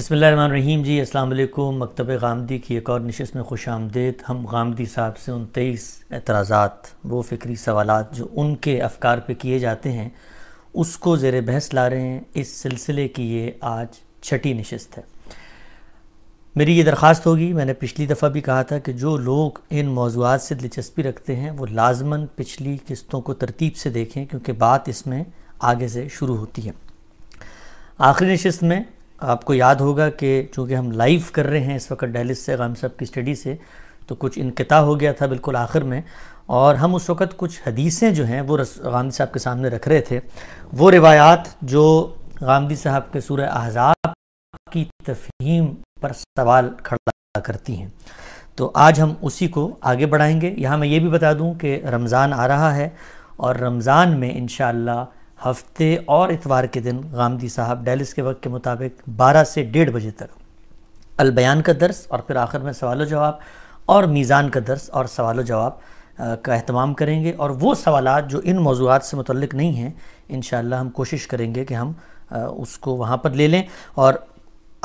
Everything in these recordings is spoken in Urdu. بسم اللہ الرحمن الرحیم جی، السلام علیکم۔ مکتب غامدی کی ایک اور نشست میں خوش آمدید۔ ہم غامدی صاحب سے 29 اعتراضات، وہ فکری سوالات جو ان کے افکار پہ کیے جاتے ہیں، اس کو زیر بحث لا رہے ہیں۔ اس سلسلے کی یہ آج چھٹی نشست ہے۔ میری یہ درخواست ہوگی، میں نے پچھلی دفعہ بھی کہا تھا کہ جو لوگ ان موضوعات سے دلچسپی رکھتے ہیں وہ لازماً پچھلی قسطوں کو ترتیب سے دیکھیں، کیونکہ بات اس میں آگے سے شروع ہوتی ہے۔ آخری نشست میں آپ کو یاد ہوگا کہ چونکہ ہم لائیو کر رہے ہیں اس وقت ڈیلس سے غام صاحب کی اسٹڈی سے، تو کچھ انقطاع ہو گیا تھا بالکل آخر میں، اور ہم اس وقت کچھ حدیثیں جو ہیں وہ غامدی صاحب کے سامنے رکھ رہے تھے، وہ روایات جو غامدی صاحب کے سورہ احزاب کی تفہیم پر سوال کھڑا کرتی ہیں، تو آج ہم اسی کو آگے بڑھائیں گے۔ یہاں میں یہ بھی بتا دوں کہ رمضان آ رہا ہے، اور رمضان میں انشاءاللہ ہفتے اور اتوار کے دن غامدی صاحب ڈیلس کے وقت کے مطابق 12 سے 1:30 بجے تک البیان کا درس، اور پھر آخر میں سوال و جواب اور میزان کا درس اور سوال و جواب کا اہتمام کریں گے، اور وہ سوالات جو ان موضوعات سے متعلق نہیں ہیں انشاءاللہ ہم کوشش کریں گے کہ ہم اس کو وہاں پر لے لیں۔ اور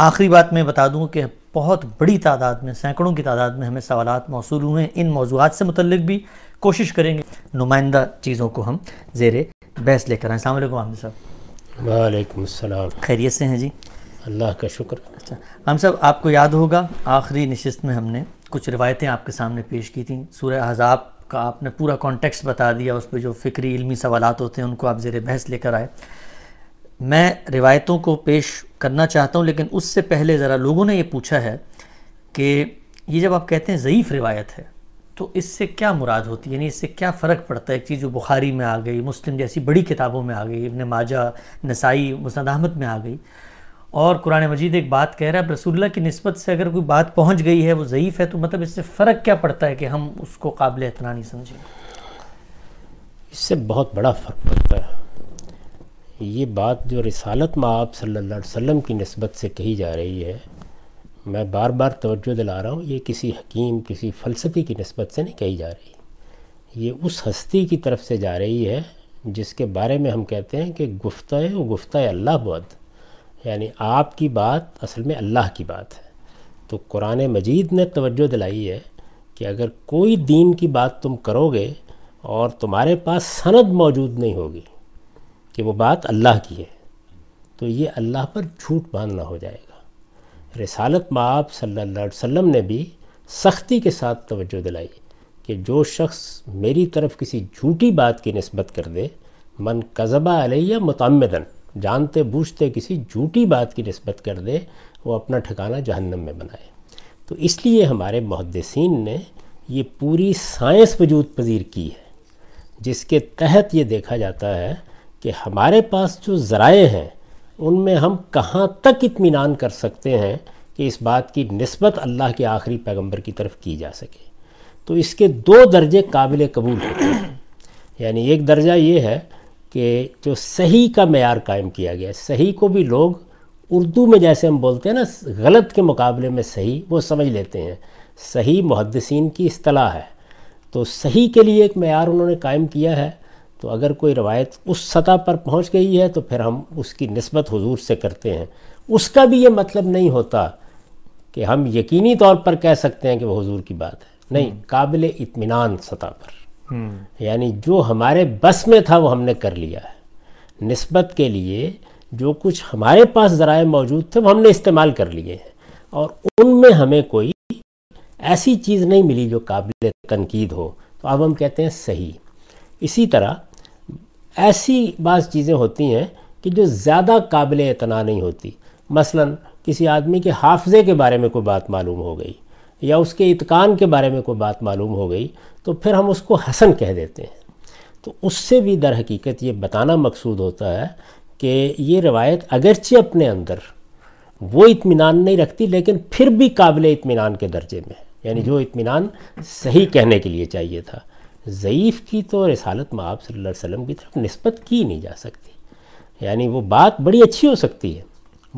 آخری بات میں بتا دوں کہ بہت بڑی تعداد میں، سینکڑوں کی تعداد میں ہمیں سوالات موصول ہوئے ہیں، ان موضوعات سے متعلق بھی کوشش کریں گے نمائندہ چیزوں کو ہم زیر بحث لے کر آئیں۔ السلام علیکم عامر صاحب۔ وعلیکم السلام، خیریت سے ہیں جی؟ اللہ کا شکر۔ اچھا عامر صاحب، آپ کو یاد ہوگا آخری نشست میں ہم نے کچھ روایتیں آپ کے سامنے پیش کی تھیں۔ سورہ احزاب کا آپ نے پورا کانٹیکسٹ بتا دیا، اس پہ جو فکری علمی سوالات ہوتے ہیں ان کو آپ زیر بحث لے کر آئے۔ میں روایتوں کو پیش کرنا چاہتا ہوں، لیکن اس سے پہلے ذرا لوگوں نے یہ پوچھا ہے کہ یہ جب آپ کہتے ہیں ضعیف روایت ہے تو اس سے کیا مراد ہوتی ہے، یعنی اس سے کیا فرق پڑتا ہے ایک چیز جو بخاری میں آ گئی، مسلم جیسی بڑی کتابوں میں آ گئی، ابن ماجہ، نسائی، مسند احمد میں آ گئی، اور قرآن مجید ایک بات کہہ رہا ہے، رسول اللہ کی نسبت سے اگر کوئی بات پہنچ گئی ہے وہ ضعیف ہے، تو مطلب اس سے فرق کیا پڑتا ہے کہ ہم اس کو قابل اعتنا نہیں سمجھیں؟ اس سے بہت بڑا فرق پڑتا ہے۔ یہ بات جو رسالت مآب صلی اللہ علیہ وسلم کی نسبت سے کہی جا رہی ہے، میں بار بار توجہ دلا رہا ہوں، یہ کسی حکیم، کسی فلسفی کی نسبت سے نہیں کہی جا رہی، یہ اس ہستی کی طرف سے جا رہی ہے جس کے بارے میں ہم کہتے ہیں کہ گفتہ و گفتہ اللہ بود، یعنی آپ کی بات اصل میں اللہ کی بات ہے۔ تو قرآن مجید نے توجہ دلائی ہے کہ اگر کوئی دین کی بات تم کرو گے اور تمہارے پاس سند موجود نہیں ہوگی کہ وہ بات اللہ کی ہے، تو یہ اللہ پر جھوٹ باندھنا ہو جائے گا۔ رسالت مآب صلی اللہ علیہ وسلم نے بھی سختی کے ساتھ توجہ دلائی کہ جو شخص میری طرف کسی جھوٹی بات کی نسبت کر دے، من کذبہ علیہ متعمدن، جانتے بوجھتے کسی جھوٹی بات کی نسبت کر دے، وہ اپنا ٹھکانہ جہنم میں بنائے۔ تو اس لیے ہمارے محدثین نے یہ پوری سائنس وجود پذیر کی ہے، جس کے تحت یہ دیکھا جاتا ہے کہ ہمارے پاس جو ذرائع ہیں ان میں ہم کہاں تک اطمینان کر سکتے ہیں کہ اس بات کی نسبت اللہ کے آخری پیغمبر کی طرف کی جا سکے۔ تو اس کے 2 درجے قابل قبول ہوتے ہیں، یعنی ایک درجہ یہ ہے کہ جو صحیح کا معیار قائم کیا گیا ہے، صحیح کو بھی لوگ اردو میں جیسے ہم بولتے ہیں نا غلط کے مقابلے میں صحیح، وہ سمجھ لیتے ہیں، صحیح محدثین کی اصطلاح ہے۔ تو صحیح کے لیے ایک معیار انہوں نے قائم کیا ہے، تو اگر کوئی روایت اس سطح پر پہنچ گئی ہے تو پھر ہم اس کی نسبت حضور سے کرتے ہیں۔ اس کا بھی یہ مطلب نہیں ہوتا کہ ہم یقینی طور پر کہہ سکتے ہیں کہ وہ حضور کی بات ہے، نہیں، قابل اطمینان سطح پر، یعنی جو ہمارے بس میں تھا وہ ہم نے کر لیا ہے۔ نسبت کے لیے جو کچھ ہمارے پاس ذرائع موجود تھے وہ ہم نے استعمال کر لیے ہیں، اور ان میں ہمیں کوئی ایسی چیز نہیں ملی جو قابل تنقید ہو، تو اب ہم کہتے ہیں صحیح۔ اسی طرح ایسی بعض چیزیں ہوتی ہیں کہ جو زیادہ قابل اعتنا نہیں ہوتی، مثلا کسی آدمی کے حافظے کے بارے میں کوئی بات معلوم ہو گئی یا اس کے اتقان کے بارے میں کوئی بات معلوم ہو گئی، تو پھر ہم اس کو حسن کہہ دیتے ہیں۔ تو اس سے بھی در حقیقت یہ بتانا مقصود ہوتا ہے کہ یہ روایت اگرچہ اپنے اندر وہ اطمینان نہیں رکھتی، لیکن پھر بھی قابل اطمینان کے درجے میں، یعنی جو اطمینان صحیح کہنے کے لیے چاہیے تھا۔ ضعیف کی تو رسالت مآب صلی اللہ علیہ وسلم کی طرف نسبت کی نہیں جا سکتی، یعنی وہ بات بڑی اچھی ہو سکتی ہے،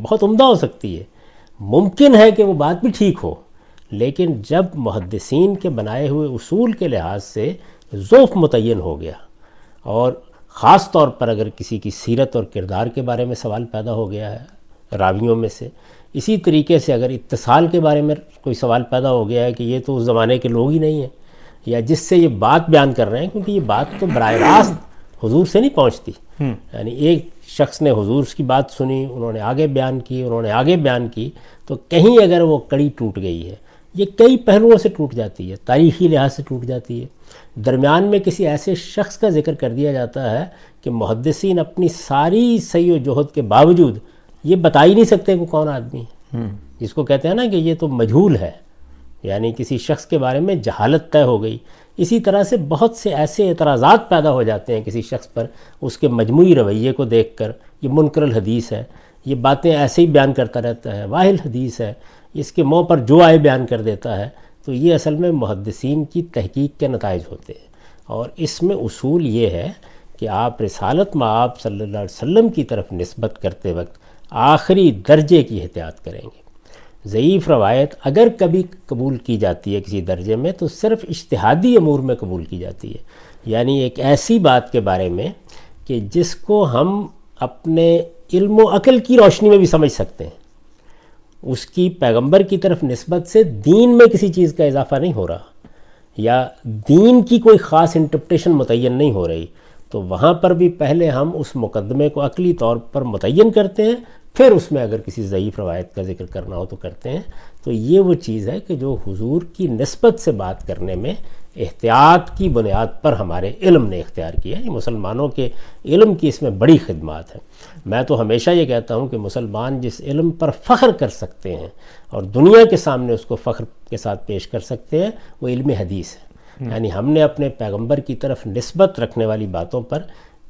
بہت عمدہ ہو سکتی ہے، ممکن ہے کہ وہ بات بھی ٹھیک ہو، لیکن جب محدثین کے بنائے ہوئے اصول کے لحاظ سے ضعف متعین ہو گیا، اور خاص طور پر اگر کسی کی سیرت اور کردار کے بارے میں سوال پیدا ہو گیا ہے راویوں میں سے. اسی طریقے سے اگر اتصال کے بارے میں کوئی سوال پیدا ہو گیا ہے کہ یہ تو اس زمانے کے لوگ ہی نہیں ہیں یا جس سے یہ بات بیان کر رہے ہیں، کیونکہ یہ بات تو براہ راست حضور سے نہیں پہنچتی، یعنی ایک شخص نے حضور کی بات سنی، انہوں نے آگے بیان کی، تو کہیں اگر وہ کڑی ٹوٹ گئی ہے، یہ کئی پہلوؤں سے ٹوٹ جاتی ہے، تاریخی لحاظ سے ٹوٹ جاتی ہے. درمیان میں کسی ایسے شخص کا ذکر کر دیا جاتا ہے کہ محدثین اپنی ساری سعی و جہد کے باوجود یہ بتا ہی نہیں سکتے کہ کون آدمی ہے، جس کو کہتے ہیں نا کہ یہ تو مجہول ہے، یعنی کسی شخص کے بارے میں جہالت طے ہو گئی. اسی طرح سے بہت سے ایسے اعتراضات پیدا ہو جاتے ہیں کسی شخص پر، اس کے مجموعی رویے کو دیکھ کر، یہ منکر الحدیث ہے، یہ باتیں ایسے ہی بیان کرتا رہتا ہے، واہل حدیث ہے، اس کے منہ پر جو آئے بیان کر دیتا ہے. تو یہ اصل میں محدثین کی تحقیق کے نتائج ہوتے ہیں. اور اس میں اصول یہ ہے کہ آپ رسالت مآب صلی اللہ علیہ وسلم کی طرف نسبت کرتے وقت آخری درجے کی احتیاط کریں گے. ضعیف روایت اگر کبھی قبول کی جاتی ہے کسی درجے میں، تو صرف اجتہادی امور میں قبول کی جاتی ہے، یعنی ایک ایسی بات کے بارے میں کہ جس کو ہم اپنے علم و عقل کی روشنی میں بھی سمجھ سکتے ہیں. اس کی پیغمبر کی طرف نسبت سے دین میں کسی چیز کا اضافہ نہیں ہو رہا یا دین کی کوئی خاص انٹرپریٹیشن متعین نہیں ہو رہی، تو وہاں پر بھی پہلے ہم اس مقدمے کو عقلی طور پر متعین کرتے ہیں، پھر اس میں اگر کسی ضعیف روایت کا ذکر کرنا ہو تو کرتے ہیں. تو یہ وہ چیز ہے کہ جو حضور کی نسبت سے بات کرنے میں احتیاط کی بنیاد پر ہمارے علم نے اختیار کیا ہے. یہ مسلمانوں کے علم کی اس میں بڑی خدمات ہے. میں تو ہمیشہ یہ کہتا ہوں کہ مسلمان جس علم پر فخر کر سکتے ہیں اور دنیا کے سامنے اس کو فخر کے ساتھ پیش کر سکتے ہیں، وہ علم حدیث ہے. یعنی ہم نے اپنے پیغمبر کی طرف نسبت رکھنے والی باتوں پر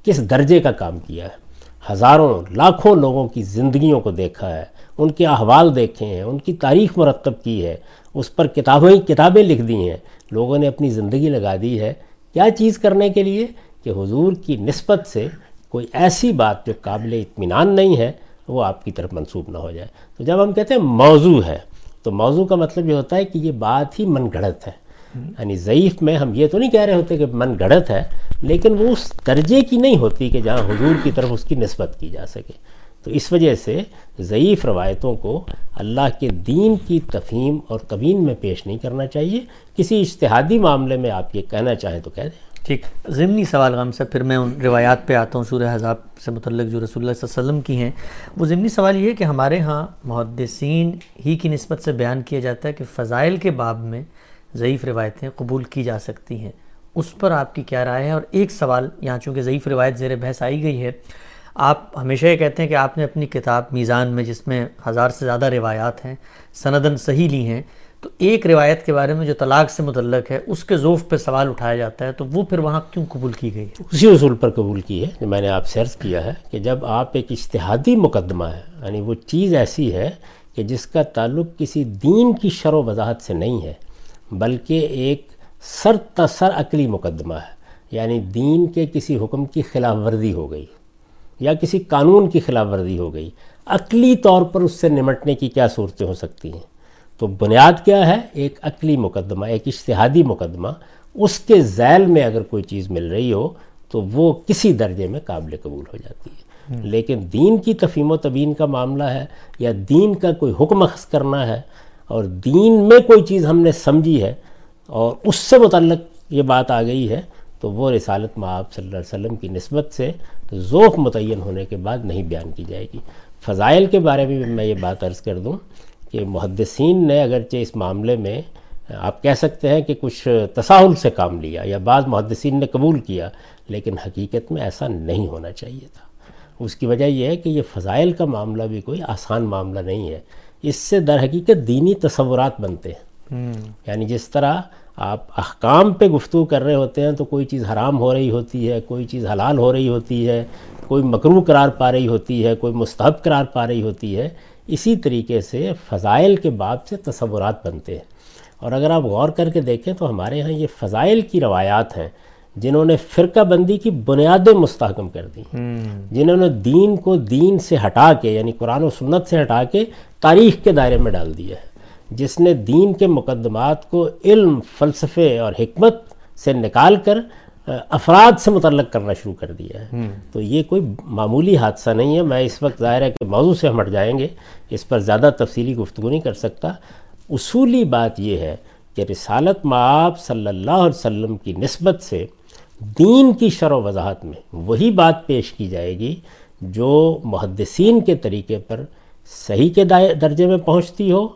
کس درجے کا کام کیا ہے. ہزاروں لاکھوں لوگوں کی زندگیوں کو دیکھا ہے، ان کے احوال دیکھے ہیں، ان کی تاریخ مرتب کی ہے، اس پر کتابیں لکھ دی ہیں، لوگوں نے اپنی زندگی لگا دی ہے. کیا چیز کرنے کے لیے؟ کہ حضور کی نسبت سے کوئی ایسی بات جو قابل اطمینان نہیں ہے وہ آپ کی طرف منسوب نہ ہو جائے. تو جب ہم کہتے ہیں موضوع ہے، تو موضوع کا مطلب یہ ہوتا ہے کہ یہ بات ہی من گھڑت ہے. یعنی ضعیف میں ہم یہ تو نہیں کہہ رہے ہوتے کہ من گھڑت ہے، لیکن وہ اس درجے کی نہیں ہوتی کہ جہاں حضور کی طرف اس کی نسبت کی جا سکے. تو اس وجہ سے ضعیف روایتوں کو اللہ کے دین کی تفہیم اور تبیین میں پیش نہیں کرنا چاہیے. کسی اجتہادی معاملے میں آپ یہ کہنا چاہیں تو کہہ دیں. ٹھیک. ضمنی سوال غم صاحب، پھر میں ان روایات پہ آتا ہوں سورہ احزاب سے متعلق جو رسول اللہ صلی اللہ علیہ وسلم کی ہیں. وہ ضمنی سوال یہ ہے کہ ہمارے ہاں محدثین ہی کی نسبت سے بیان کیا جاتا ہے کہ فضائل کے باب میں ضعیف روایتیں قبول کی جا سکتی ہیں، اس پر آپ کی کیا رائے ہے؟ اور ایک سوال یہاں، چونکہ ضعیف روایت زیر بحث آئی گئی ہے، آپ ہمیشہ یہ کہتے ہیں کہ آپ نے اپنی کتاب میزان میں، جس میں 1000 سے زیادہ روایات ہیں، سندن صحیح لی ہیں، تو ایک روایت کے بارے میں جو طلاق سے متعلق ہے، اس کے ذوف پہ سوال اٹھایا جاتا ہے، تو وہ پھر وہاں کیوں قبول کی گئی ہے؟ اسی اصول پر قبول کی ہے جو میں نے آپ سے عرض کیا ہے کہ جب آپ ایک اجتہادی مقدمہ ہے، یعنی وہ چیز ایسی ہے کہ جس کا تعلق کسی دین کی شرح و وضاحت سے نہیں ہے، بلکہ ایک سرتاسر عقلی مقدمہ ہے، یعنی دین کے کسی حکم کی خلاف ورزی ہو گئی یا کسی قانون کی خلاف ورزی ہو گئی، عقلی طور پر اس سے نمٹنے کی کیا صورتیں ہو سکتی ہیں. تو بنیاد کیا ہے؟ ایک عقلی مقدمہ، ایک اجتہادی مقدمہ. اس کے ذیل میں اگر کوئی چیز مل رہی ہو تو وہ کسی درجے میں قابل قبول ہو جاتی ہے. لیکن دین کی تفہیم و تبیین کا معاملہ ہے، یا دین کا کوئی حکم اخذ کرنا ہے اور دین میں کوئی چیز ہم نے سمجھی ہے اور اس سے متعلق یہ بات آ گئی ہے، تو وہ رسالت مآب صلی اللہ علیہ وسلم کی نسبت سے ذوق متعین ہونے کے بعد نہیں بیان کی جائے گی. فضائل کے بارے میں میں یہ بات عرض کر دوں کہ محدثین نے اگرچہ اس معاملے میں آپ کہہ سکتے ہیں کہ کچھ تساہل سے کام لیا یا بعض محدثین نے قبول کیا، لیکن حقیقت میں ایسا نہیں ہونا چاہیے تھا. اس کی وجہ یہ ہے کہ یہ فضائل کا معاملہ بھی کوئی آسان معاملہ نہیں ہے. اس سے در حقیقت دینی تصورات بنتے ہیں. یعنی جس طرح آپ احکام پہ گفتگو کر رہے ہوتے ہیں تو کوئی چیز حرام ہو رہی ہوتی ہے، کوئی چیز حلال ہو رہی ہوتی ہے، کوئی مکروہ قرار پا رہی ہوتی ہے، کوئی مستحب قرار پا رہی ہوتی ہے. اسی طریقے سے فضائل کے باب سے تصورات بنتے ہیں. اور اگر آپ غور کر کے دیکھیں تو ہمارے ہاں یہ فضائل کی روایات ہیں جنہوں نے فرقہ بندی کی بنیادیں مستحکم کر دی، جنہوں نے دین کو دین سے ہٹا کے، یعنی قرآن و سنت سے ہٹا کے تاریخ کے دائرے میں ڈال دیا ہے، جس نے دین کے مقدمات کو علم، فلسفے اور حکمت سے نکال کر افراد سے متعلق کرنا شروع کر دیا ہے. تو یہ کوئی معمولی حادثہ نہیں ہے. میں اس وقت ظاہر ہے کہ موضوع سے ہم ہٹ جائیں گے, اس پر زیادہ تفصیلی گفتگو نہیں کر سکتا. اصولی بات یہ ہے کہ رسالت مآب صلی اللہ علیہ وسلم کی نسبت سے دین کی شرح و وضاحت میں وہی بات پیش کی جائے گی جو محدثین کے طریقے پر صحیح کے درجے میں پہنچتی ہو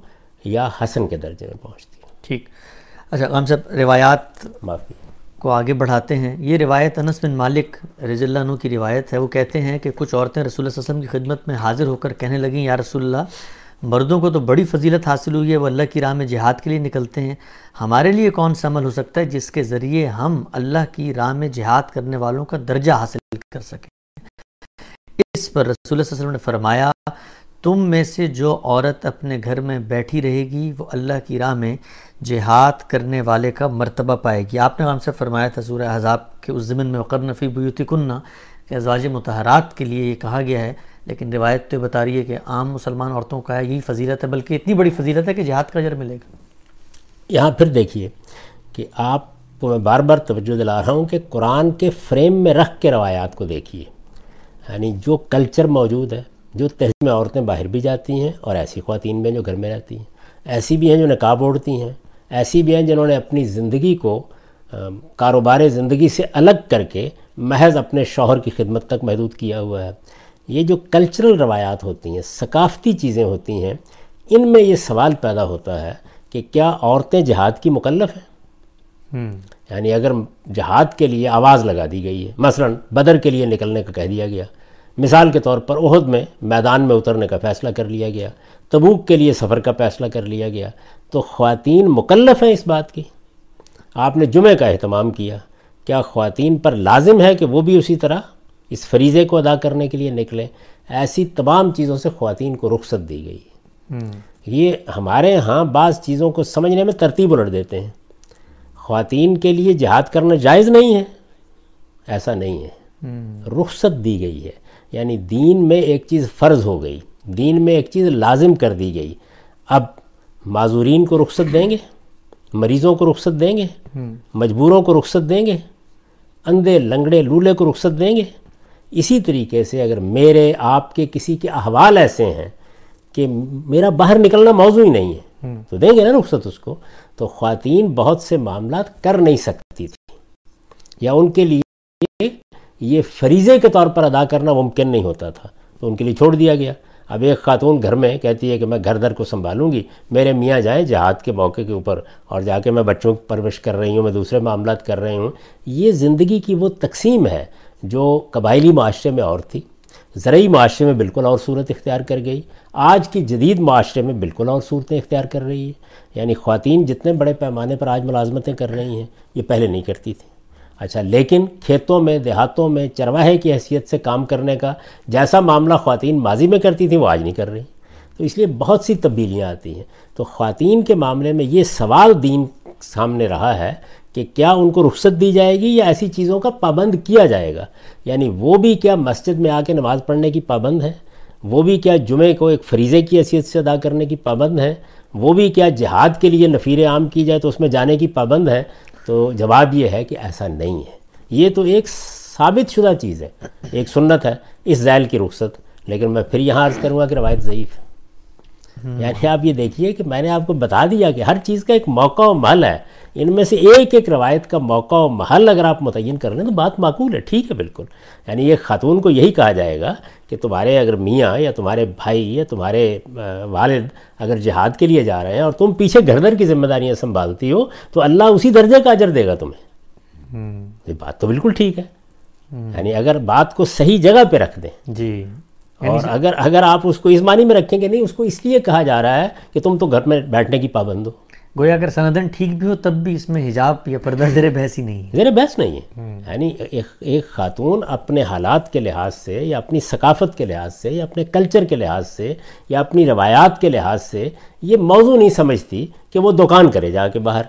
یا حسن کے درجے میں پہنچتی ہو. ٹھیک, اچھا ہم سب روایات معافی کو آگے بڑھاتے ہیں. یہ روایت انس بن مالک رضی اللہ عنہ کی روایت ہے. وہ کہتے ہیں کہ کچھ عورتیں رسول اللہ صلی اللہ علیہ وسلم کی خدمت میں حاضر ہو کر کہنے لگیں, یا رسول اللہ, مردوں کو تو بڑی فضیلت حاصل ہوئی ہے, وہ اللہ کی راہ میں جہاد کے لیے نکلتے ہیں, ہمارے لیے کون سا عمل ہو سکتا ہے جس کے ذریعے ہم اللہ کی راہ میں جہاد کرنے والوں کا درجہ حاصل کر سکیں؟ اس پر رسول اللہ صلی اللہ علیہ وسلم نے فرمایا, تم میں سے جو عورت اپنے گھر میں بیٹھی رہے گی وہ اللہ کی راہ میں جہاد کرنے والے کا مرتبہ پائے گی. آپ نے ہم سے فرمایا تھا سورہ احزاب کے اس ضمن میں, وقرن فی بیوتکن, کہ ازواج مطہرات کے لیے یہ کہا گیا ہے, لیکن روایت تو بتا رہی ہے کہ عام مسلمان عورتوں کا یہی فضیلت ہے, بلکہ اتنی بڑی فضیلت ہے کہ جہاد کا اجر ملے گا. یہاں پھر دیکھیے کہ آپ کو میں بار بار توجہ دلا رہا ہوں کہ قرآن کے فریم میں رکھ کے روایات کو دیکھیے, یعنی جو کلچر موجود ہے, جو تہذیب میں عورتیں باہر بھی جاتی ہیں اور ایسی خواتین بھی جو گھر میں رہتی ہیں, ایسی بھی ہیں جو نقاب اوڑھتی ہیں, ایسی بھی ہیں جنہوں نے اپنی زندگی کو کاروبار زندگی سے الگ کر کے محض اپنے شوہر کی خدمت تک محدود کیا ہوا ہے. یہ جو کلچرل روایات ہوتی ہیں, ثقافتی چیزیں ہوتی ہیں, ان میں یہ سوال پیدا ہوتا ہے کہ کیا عورتیں جہاد کی مکلف ہیں؟ یعنی اگر جہاد کے لیے آواز لگا دی گئی ہے, مثلا بدر کے لیے نکلنے کا کہہ دیا گیا, مثال کے طور پر احد میں میدان میں اترنے کا فیصلہ کر لیا گیا, تبوک کے لیے سفر کا فیصلہ کر لیا گیا, تو خواتین مکلف ہیں اس بات کی. آپ نے جمعہ کا اہتمام کیا, کیا خواتین پر لازم ہے کہ وہ بھی اسی طرح اس فریضے کو ادا کرنے کے لیے نکلیں؟ ایسی تمام چیزوں سے خواتین کو رخصت دی گئی. یہ ہمارے ہاں بعض چیزوں کو سمجھنے میں ترتیب الٹ دیتے ہیں. خواتین کے لیے جہاد کرنا جائز نہیں ہے, ایسا نہیں ہے, رخصت دی گئی ہے. یعنی دین میں ایک چیز فرض ہو گئی, دین میں ایک چیز لازم کر دی گئی. اب معذورین کو رخصت دیں گے, مریضوں کو رخصت دیں گے, مجبوروں کو رخصت دیں گے, اندھے لنگڑے لولے کو رخصت دیں گے؟ اسی طریقے سے اگر میرے آپ کے کسی کے احوال ایسے ہیں کہ میرا باہر نکلنا موضوع ہی نہیں ہے, تو دیں گے نا رخصت اس کو. تو خواتین بہت سے معاملات کر نہیں سکتی تھی, یا ان کے لیے یہ فریضے کے طور پر ادا کرنا ممکن نہیں ہوتا تھا, تو ان کے لیے چھوڑ دیا گیا. اب ایک خاتون گھر میں کہتی ہے کہ میں گھر دار کو سنبھالوں گی, میرے میاں جائیں جہاد کے موقع کے اوپر, اور جا کے میں بچوں کی پرورش کر رہی ہوں, میں دوسرے معاملات کر رہی ہوں. یہ زندگی کی وہ تقسیم ہے جو قبائلی معاشرے میں اور تھی, زرعی معاشرے میں بالکل اور صورت اختیار کر گئی, آج کی جدید معاشرے میں بالکل اور صورتیں اختیار کر رہی ہے. یعنی خواتین جتنے بڑے پیمانے پر آج ملازمتیں کر رہی ہیں, یہ پہلے نہیں کرتی تھیں. اچھا, لیکن کھیتوں میں, دیہاتوں میں چرواہے کی حیثیت سے کام کرنے کا جیسا معاملہ خواتین ماضی میں کرتی تھیں, وہ آج نہیں کر رہی. تو اس لیے بہت سی تبدیلیاں آتی ہیں. تو خواتین کے معاملے میں یہ سوال دین سامنے رہا ہے کہ کیا ان کو رخصت دی جائے گی یا ایسی چیزوں کا پابند کیا جائے گا؟ یعنی وہ بھی کیا مسجد میں آ کے نماز پڑھنے کی پابند ہے؟ وہ بھی کیا جمعے کو ایک فریضے کی حیثیت سے ادا کرنے کی پابند ہے؟ وہ بھی کیا جہاد کے لیے نفیر عام کی جائے تو اس میں جانے کی پابند ہے؟ تو جواب یہ ہے کہ ایسا نہیں ہے. یہ تو ایک ثابت شدہ چیز ہے, ایک سنت ہے, اس ذیل کی رخصت. لیکن میں پھر یہاں عرض کروں گا کہ روایت ضعیف ہے. یعنی آپ یہ دیکھیے کہ میں نے آپ کو بتا دیا کہ ہر چیز کا ایک موقع و محل ہے. ان میں سے ایک ایک روایت کا موقع و محل اگر آپ متعین کر لیں تو بات معقول ہے, ٹھیک ہے, بالکل. یعنی ایک خاتون کو یہی کہا جائے گا کہ تمہارے اگر میاں یا تمہارے بھائی یا تمہارے والد اگر جہاد کے لیے جا رہے ہیں اور تم پیچھے گھر دار کی ذمہ داریاں سنبھالتی ہو تو اللہ اسی درجے کا اجر دے گا تمہیں. یہ بات تو بالکل ٹھیک ہے. یعنی اگر بات کو صحیح جگہ پہ رکھ دیں جی, اور اگر آپ اس کو اس معنی میں رکھیں گے نہیں, اس کو اس لیے کہا جا رہا ہے کہ تم تو گھر میں بیٹھنے کی پابند ہو. گویا اگر سندن ٹھیک بھی ہو تب بھی اس میں حجاب یا پردہ زیر بحث ہی نہیں ہے, زیر بحث نہیں ہے. یعنی ایک خاتون اپنے حالات کے لحاظ سے یا اپنی ثقافت کے لحاظ سے یا اپنے کلچر کے لحاظ سے یا اپنی روایات کے لحاظ سے یہ موضوع نہیں سمجھتی کہ وہ دکان کرے جا کے باہر.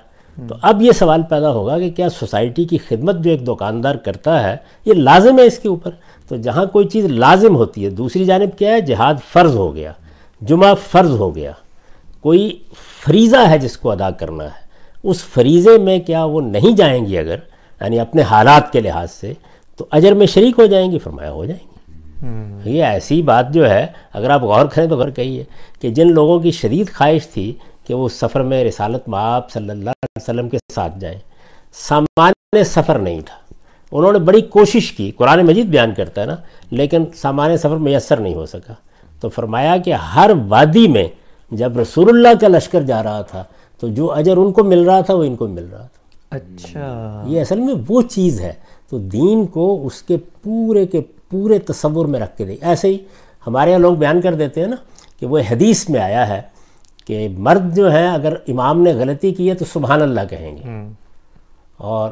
تو اب یہ سوال پیدا ہوگا کہ کیا سوسائٹی کی خدمت جو ایک دکاندار کرتا ہے یہ لازم ہے اس کے اوپر؟ تو جہاں کوئی چیز لازم ہوتی ہے, دوسری جانب کیا ہے, جہاد فرض ہو گیا, جمعہ فرض ہو گیا, کوئی فریضہ ہے جس کو ادا کرنا ہے, اس فریضے میں کیا وہ نہیں جائیں گی اگر یعنی اپنے حالات کے لحاظ سے تو اجر میں شریک ہو جائیں گی؟ فرمایا ہو جائیں گی. یہ ایسی بات جو ہے اگر آپ غور کریں تو غور کہیے کہ جن لوگوں کی شدید خواہش تھی کہ وہ سفر میں رسالت مآب صلی اللہ علیہ وسلم کے ساتھ جائیں، سامان سفر نہیں تھا، انہوں نے بڑی کوشش کی، قرآن مجید بیان کرتا ہے نا، لیکن سامان سفر میسر نہیں ہو سکا. تو فرمایا کہ ہر وادی میں جب رسول اللہ کا لشکر جا رہا تھا تو جو اجر ان کو مل رہا تھا وہ ان کو مل رہا تھا. اچھا، یہ اصل میں وہ چیز ہے. تو دین کو اس کے پورے تصور میں رکھ کے دے. ایسے ہی ہمارے یہاں لوگ بیان کر دیتے ہیں نا کہ وہ حدیث میں آیا ہے کہ مرد جو ہے اگر امام نے غلطی کی ہے تو سبحان اللہ کہیں گے، اور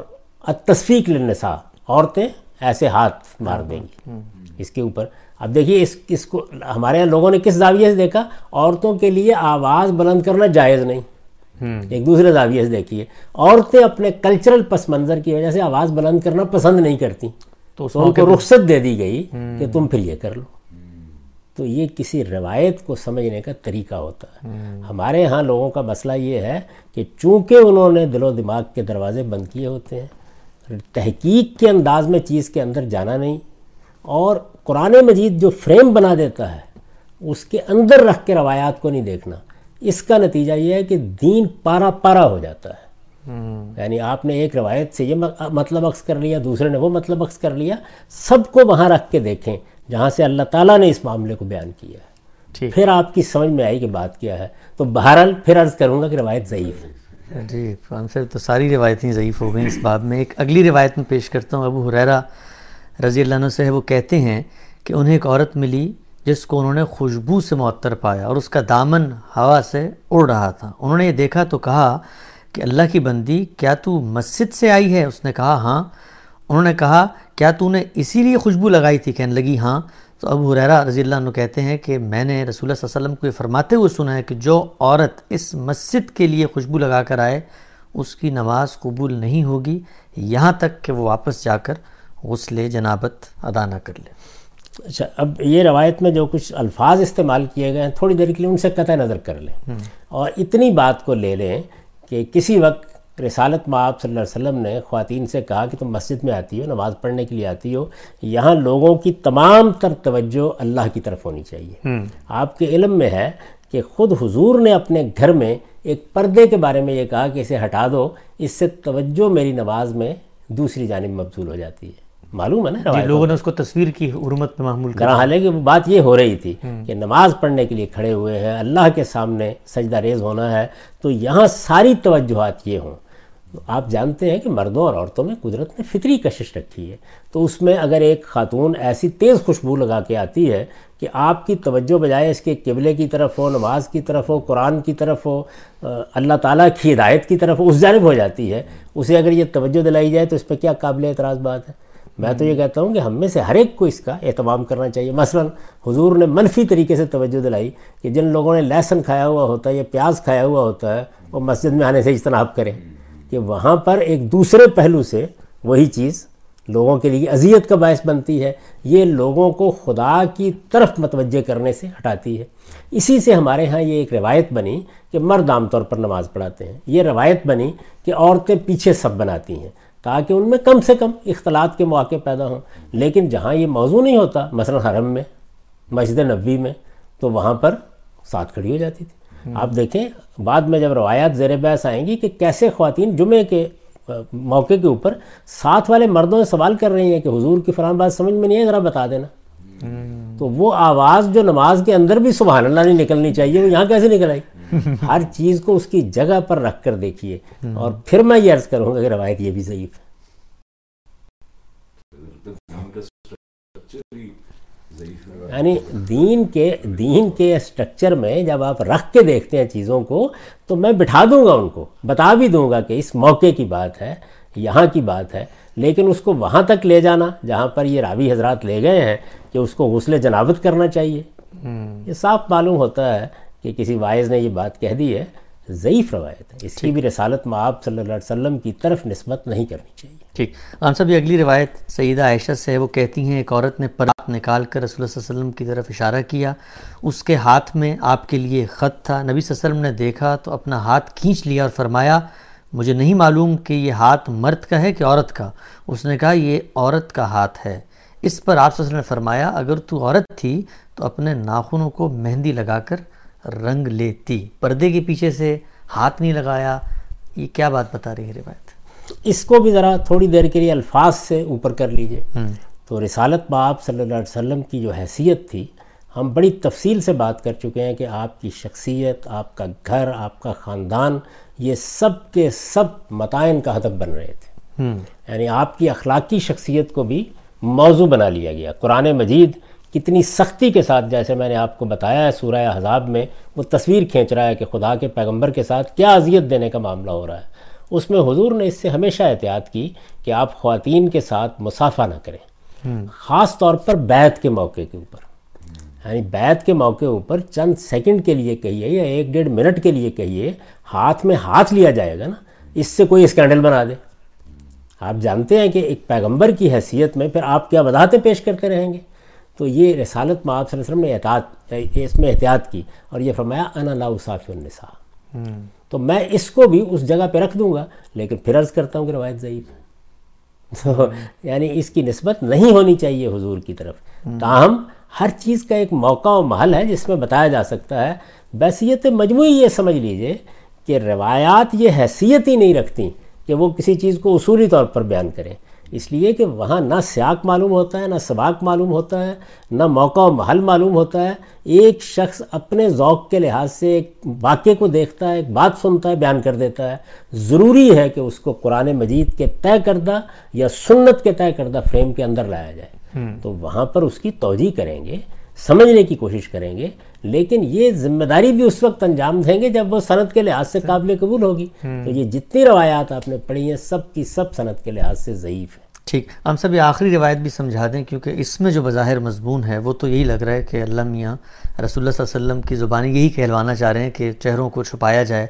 التصفیق للنساء، عورتیں ایسے ہاتھ مار دیں گی اس کے اوپر. اب دیکھیے اس کو ہمارے یہاں لوگوں نے کس زاویے سے دیکھا، عورتوں کے لیے آواز بلند کرنا جائز نہیں، ایک دوسرے زاویے سے دیکھیے. عورتیں اپنے کلچرل پس منظر کی وجہ سے آواز بلند کرنا پسند نہیں کرتی، تو ان کو رخصت دے دی گئی کہ تم پھر یہ کر لو. تو یہ کسی روایت کو سمجھنے کا طریقہ ہوتا ہے. ہمارے ہاں لوگوں کا مسئلہ یہ ہے کہ چونکہ انہوں نے دل و دماغ کے دروازے بند کیے ہوتے ہیں، تحقیق کے انداز میں چیز کے اندر جانا نہیں، اور قرآن مجید جو فریم بنا دیتا ہے اس کے اندر رکھ کے روایات کو نہیں دیکھنا. اس کا نتیجہ یہ ہے کہ دین پارا پارا ہو جاتا ہے. یعنی آپ نے ایک روایت سے یہ مطلب اخذ کر لیا، دوسرے نے وہ مطلب اخذ کر لیا. سب کو وہاں رکھ کے دیکھیں جہاں سے اللہ تعالیٰ نے اس معاملے کو بیان کیا ہے، پھر آپ کی سمجھ میں آئی کہ بات کیا ہے. تو بہرحال پھر عرض کروں گا کہ روایت ضعیف ہے. جی قرآن صاحب، تو ساری روایتیں ضعیف ہو گئیں اس باب میں. ایک اگلی روایت میں پیش کرتا ہوں. ابو ہریرہ رضی اللہ عنہ سے ہے، وہ کہتے ہیں کہ انہیں ایک عورت ملی جس کو انہوں نے خوشبو سے معطر پایا اور اس کا دامن ہوا سے اڑ رہا تھا. انہوں نے یہ دیکھا تو کہا کہ اللہ کی بندی، کیا تو مسجد سے آئی ہے؟ اس نے کہا ہاں. انہوں نے کہا کیا تو نے اسی لیے خوشبو لگائی تھی؟ کہنے لگی ہاں. تو ابو ہریرہ رضی اللہ عنہ کہتے ہیں کہ میں نے رسول اللہ صلی اللہ علیہ وسلم کو یہ فرماتے ہوئے سنا ہے کہ جو عورت اس مسجد کے لیے خوشبو لگا کر آئے اس کی نماز قبول نہیں ہوگی یہاں تک کہ وہ واپس جا کر غسل جنابت ادا نہ کر لے. اچھا، اب یہ روایت میں جو کچھ الفاظ استعمال کیے گئے ہیں تھوڑی دیر کے لیے ان سے قطع نظر کر لیں، اور اتنی بات کو لے لیں کہ کسی وقت رسالت مآب صلی اللہ علیہ وسلم نے خواتین سے کہا کہ تم مسجد میں آتی ہو، نماز پڑھنے کے لیے آتی ہو، یہاں لوگوں کی تمام تر توجہ اللہ کی طرف ہونی چاہیے. آپ کے علم میں ہے کہ خود حضور نے اپنے گھر میں ایک پردے کے بارے میں یہ کہا کہ اسے ہٹا دو، اس سے توجہ میری نماز میں دوسری جانب مبذول ہو جاتی ہے. معلوم ہے نا، لوگوں نے اس کو تصویر کی حرمت میں معمول کرا. حالانکہ وہ بات یہ ہو رہی تھی کہ نماز پڑھنے کے لیے کھڑے ہوئے ہیں، اللہ کے سامنے سجدہ ریز ہونا ہے، تو یہاں ساری توجہات یہ ہوں. آپ جانتے ہیں کہ مردوں اور عورتوں میں قدرت نے فطری کشش رکھی ہے، تو اس میں اگر ایک خاتون ایسی تیز خوشبو لگا کے آتی ہے کہ آپ کی توجہ بجائے اس کے قبلے کی طرف ہو، نماز کی طرف ہو، قرآن کی طرف ہو، اللہ تعالیٰ کی ہدایت کی طرف ہو، اس جانب ہو جاتی ہے، اسے اگر یہ توجہ دلائی جائے تو اس پہ کیا قابل اعتراض بات ہے. میں تو یہ کہتا ہوں کہ ہم میں سے ہر ایک کو اس کا اہتمام کرنا چاہیے. مثلا حضور نے منفی طریقے سے توجہ دلائی کہ جن لوگوں نے لہسن کھایا ہوا ہوتا ہے یا پیاز کھایا ہوا ہوتا ہے وہ مسجد میں آنے سے اجتناب کریں، کہ وہاں پر ایک دوسرے پہلو سے وہی چیز لوگوں کے لیے اذیت کا باعث بنتی ہے. یہ لوگوں کو خدا کی طرف متوجہ کرنے سے ہٹاتی ہے. اسی سے ہمارے ہاں یہ ایک روایت بنی کہ مرد عام طور پر نماز پڑھاتے ہیں، یہ روایت بنی کہ عورتیں پیچھے سب بناتی ہیں تاکہ ان میں کم سے کم اختلاط کے مواقع پیدا ہوں. لیکن جہاں یہ موضوع نہیں ہوتا، مثلا حرم میں، مسجد نبوی میں، تو وہاں پر ساتھ کھڑی ہو جاتی تھی. آپ دیکھیں بعد میں جب روایات زیر بحث آئیں گی کہ کیسے خواتین جمعے کے موقع کے اوپر ساتھ والے مردوں سے سوال کر رہی ہیں کہ حضور کی فلاں بات سمجھ میں نہیں ہے، ذرا بتا دینا. تو وہ آواز جو نماز کے اندر بھی سبحان اللہ نہیں نکلنی چاہیے، وہ یہاں کیسے نکل آئی؟ ہر چیز کو اس کی جگہ پر رکھ کر دیکھیے. اور پھر میں یہ عرض کروں گا کہ روایت یہ بھی ضعیف ہے. یعنی دین کے اسٹرکچر میں جب آپ رکھ کے دیکھتے ہیں چیزوں کو، تو میں بٹھا دوں گا ان کو، بتا بھی دوں گا کہ اس موقع کی بات ہے، یہاں کی بات ہے، لیکن اس کو وہاں تک لے جانا جہاں پر یہ راوی حضرات لے گئے ہیں کہ اس کو غسل جنابت کرنا چاہیے، یہ صاف معلوم ہوتا ہے کہ کسی واعظ نے یہ بات کہہ دی ہے. ضعیف روایت ہے، اس کی بھی رسالت مآب صلی اللہ علیہ وسلم کی طرف نسبت نہیں کرنی چاہیے. ٹھیک، ہم سب یہ اگلی روایت سیدہ عائشہ سے ہے، وہ کہتی ہیں ایک عورت نے پرات نکال کر رسول اللہ صلی اللہ علیہ وسلم کی طرف اشارہ کیا، اس کے ہاتھ میں آپ کے لیے خط تھا. نبی صلی اللہ علیہ وسلم نے دیکھا تو اپنا ہاتھ کھینچ لیا اور فرمایا مجھے نہیں معلوم کہ یہ ہاتھ مرد کا ہے کہ عورت کا. اس نے کہا یہ عورت کا ہاتھ ہے. اس پر آپ صلی اللہ علیہ وسلم نے فرمایا اگر تو عورت تھی تو اپنے ناخنوں کو مہندی لگا کر رنگ لیتی, پردے کے پیچھے سے ہاتھ نہیں لگایا. یہ کیا بات بتا رہی ہے روایت؟ اس کو بھی ذرا تھوڑی دیر کے لیے الفاظ سے اوپر کر لیجئے. تو رسالت باب صلی اللہ علیہ وسلم کی جو حیثیت تھی ہم بڑی تفصیل سے بات کر چکے ہیں کہ آپ کی شخصیت, آپ کا گھر, آپ کا خاندان, یہ سب کے سب متائن کا ہدف بن رہے تھے. یعنی آپ کی اخلاقی شخصیت کو بھی موضوع بنا لیا گیا. قرآن مجید کتنی سختی کے ساتھ, جیسے میں نے آپ کو بتایا ہے سورہ احزاب میں, وہ تصویر کھینچ رہا ہے کہ خدا کے پیغمبر کے ساتھ کیا اذیت دینے کا معاملہ ہو رہا ہے. اس میں حضور نے اس سے ہمیشہ احتیاط کی کہ آپ خواتین کے ساتھ مصافحہ نہ کریں, خاص طور پر بیعت کے موقع کے اوپر. یعنی بیعت کے موقع اوپر چند سیکنڈ کے لیے کہیے یا ایک ڈیڑھ منٹ کے لیے کہیے, ہاتھ میں ہاتھ لیا جائے گا نا, اس سے کوئی اسکینڈل بنا دے. آپ جانتے ہیں کہ ایک پیغمبر کی حیثیت میں پھر آپ کیا وضاحتیں پیش کرتے رہیں گے. تو یہ رسالت میں آپ صلی اللہ علیہ وسلم نے اس میں احتیاط کی اور یہ فرمایا انا لا اصافی النساء. تو میں اس کو بھی اس جگہ پہ رکھ دوں گا, لیکن پھر عرض کرتا ہوں کہ روایت ضعیف ہے. تو یعنی اس کی نسبت نہیں ہونی چاہیے حضور کی طرف. تاہم ہر چیز کا ایک موقع و محل ہے جس میں بتایا جا سکتا ہے. بحیثیت مجموعی یہ سمجھ لیجئے کہ روایات یہ حیثیت ہی نہیں رکھتیں کہ وہ کسی چیز کو اصولی طور پر بیان کریں, اس لیے کہ وہاں نہ سیاق معلوم ہوتا ہے, نہ سباق معلوم ہوتا ہے, نہ موقع و محل معلوم ہوتا ہے. ایک شخص اپنے ذوق کے لحاظ سے ایک واقعے کو دیکھتا ہے, ایک بات سنتا ہے, بیان کر دیتا ہے. ضروری ہے کہ اس کو قرآن مجید کے طے کردہ یا سنت کے طے کردہ فریم کے اندر لایا جائے. تو وہاں پر اس کی توجہ کریں گے, سمجھنے کی کوشش کریں گے, لیکن یہ ذمہ داری بھی اس وقت انجام دیں گے جب وہ سند کے لحاظ سے قابل قبول ہوگی. تو یہ جتنی روایات آپ نے پڑھی ہیں سب کی سب سند کے لحاظ سے ضعیف ہے. ٹھیک, ہم سب یہ آخری روایت بھی سمجھا دیں کیونکہ اس میں جو بظاہر مضمون ہے وہ تو یہی لگ رہا ہے کہ اللہ میاں رسول اللہ صلی اللہ علیہ وسلم کی زبانی یہی کہلوانا چاہ رہے ہیں کہ چہروں کو چھپایا جائے.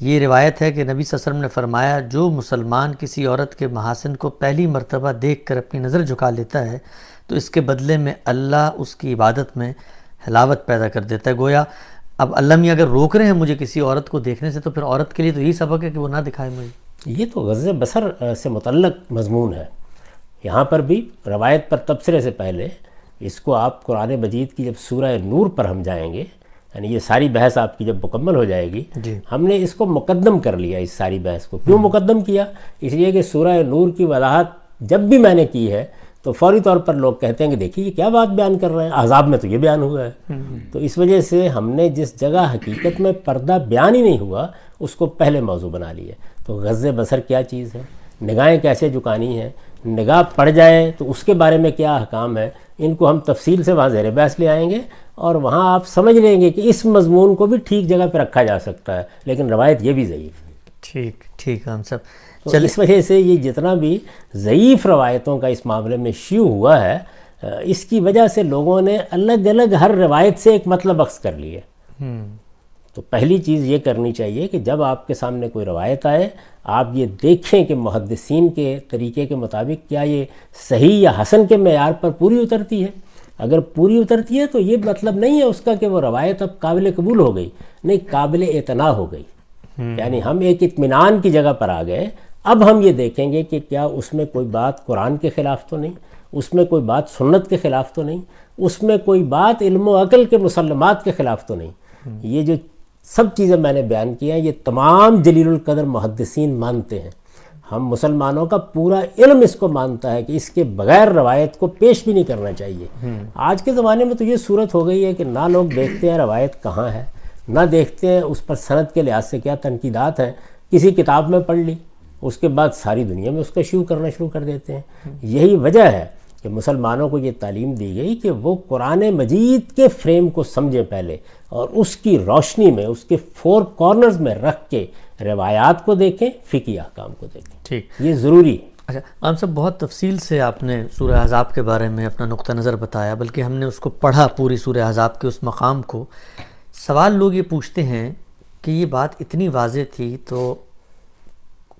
یہ روایت ہے کہ نبی صلی اللہ علیہ وسلم نے فرمایا جو مسلمان کسی عورت کے محاسن کو پہلی مرتبہ دیکھ کر اپنی نظر جھکا لیتا ہے تو اس کے بدلے میں اللہ اس کی عبادت میں حلاوت پیدا کر دیتا ہے. گویا اب اللہ میاں اگر روک رہے ہیں مجھے کسی عورت کو دیکھنے سے تو پھر عورت کے لیے تو یہی سبق ہے کہ وہ نہ دکھائے مجھے. یہ تو غض بصر سے متعلق مضمون ہے. یہاں پر بھی روایت پر تبصرے سے پہلے اس کو آپ قرآن مجید کی جب سورہ نور پر ہم جائیں گے, یعنی یہ ساری بحث آپ کی جب مکمل ہو جائے گی, ہم نے اس کو مقدم کر لیا. اس ساری بحث کو کیوں مقدم کیا؟ اس لیے کہ سورہ نور کی وضاحت جب بھی میں نے کی ہے تو فوری طور پر لوگ کہتے ہیں کہ دیکھیے یہ کیا بات بیان کر رہے ہیں, احزاب میں تو یہ بیان ہوا ہے. تو اس وجہ سے ہم نے جس جگہ حقیقت میں پردہ بیان ہی نہیں ہوا اس کو پہلے موضوع بنا لیا. تو غض بصر کیا چیز ہے, نگاہیں کیسے جھکانی ہیں, نگاہ پڑ جائے تو اس کے بارے میں کیا احکام ہے, ان کو ہم تفصیل سے وہاں زیر بحث لے آئیں گے اور وہاں آپ سمجھ لیں گے کہ اس مضمون کو بھی ٹھیک جگہ پہ رکھا جا سکتا ہے, لیکن روایت یہ بھی ضعیف ہے. ٹھیک ٹھیک, ہم سب چل اس وجہ سے یہ جتنا بھی ضعیف روایتوں کا اس معاملے میں شیوع ہوا ہے اس کی وجہ سے لوگوں نے الگ الگ ہر روایت سے ایک مطلب اخذ کر لیے. تو پہلی چیز یہ کرنی چاہیے کہ جب آپ کے سامنے کوئی روایت آئے آپ یہ دیکھیں کہ محدثین کے طریقے کے مطابق کیا یہ صحیح یا حسن کے معیار پر پوری اترتی ہے. اگر پوری اترتی ہے تو یہ مطلب نہیں ہے اس کا کہ وہ روایت اب قابل قبول ہو گئی, نہیں, قابل اعتنا ہو گئی. یعنی ہم ایک اطمینان کی جگہ پر آ گئے. اب ہم یہ دیکھیں گے کہ کیا اس میں کوئی بات قرآن کے خلاف تو نہیں, اس میں کوئی بات سنت کے خلاف تو نہیں, اس میں کوئی بات علم و عقل کے مسلمات کے خلاف تو نہیں. یہ جو سب چیزیں میں نے بیان کی ہیں یہ تمام جلیل القدر محدثین مانتے ہیں. ہم مسلمانوں کا پورا علم اس کو مانتا ہے کہ اس کے بغیر روایت کو پیش بھی نہیں کرنا چاہیے. آج کے زمانے میں تو یہ صورت ہو گئی ہے کہ نہ لوگ دیکھتے ہیں روایت کہاں ہے, نہ دیکھتے ہیں اس پر سند کے لحاظ سے کیا تنقیدات ہیں. کسی کتاب میں پڑھ لی, اس کے بعد ساری دنیا میں اس کا شیوع کرنا شروع کر دیتے ہیں. یہی وجہ ہے کہ مسلمانوں کو یہ تعلیم دی گئی کہ وہ قرآن مجید کے فریم کو سمجھیں پہلے, اور اس کی روشنی میں, اس کے فور کارنرز میں رکھ کے روایات کو دیکھیں, فقہی احکام کو دیکھیں. ٹھیک, یہ ضروری ہے. اچھا, ہم سب بہت تفصیل سے آپ نے سورہ احزاب کے بارے میں اپنا نقطہ نظر بتایا, بلکہ ہم نے اس کو پڑھا پوری سورہ احزاب کے اس مقام کو. سوال لوگ یہ پوچھتے ہیں کہ یہ بات اتنی واضح تھی تو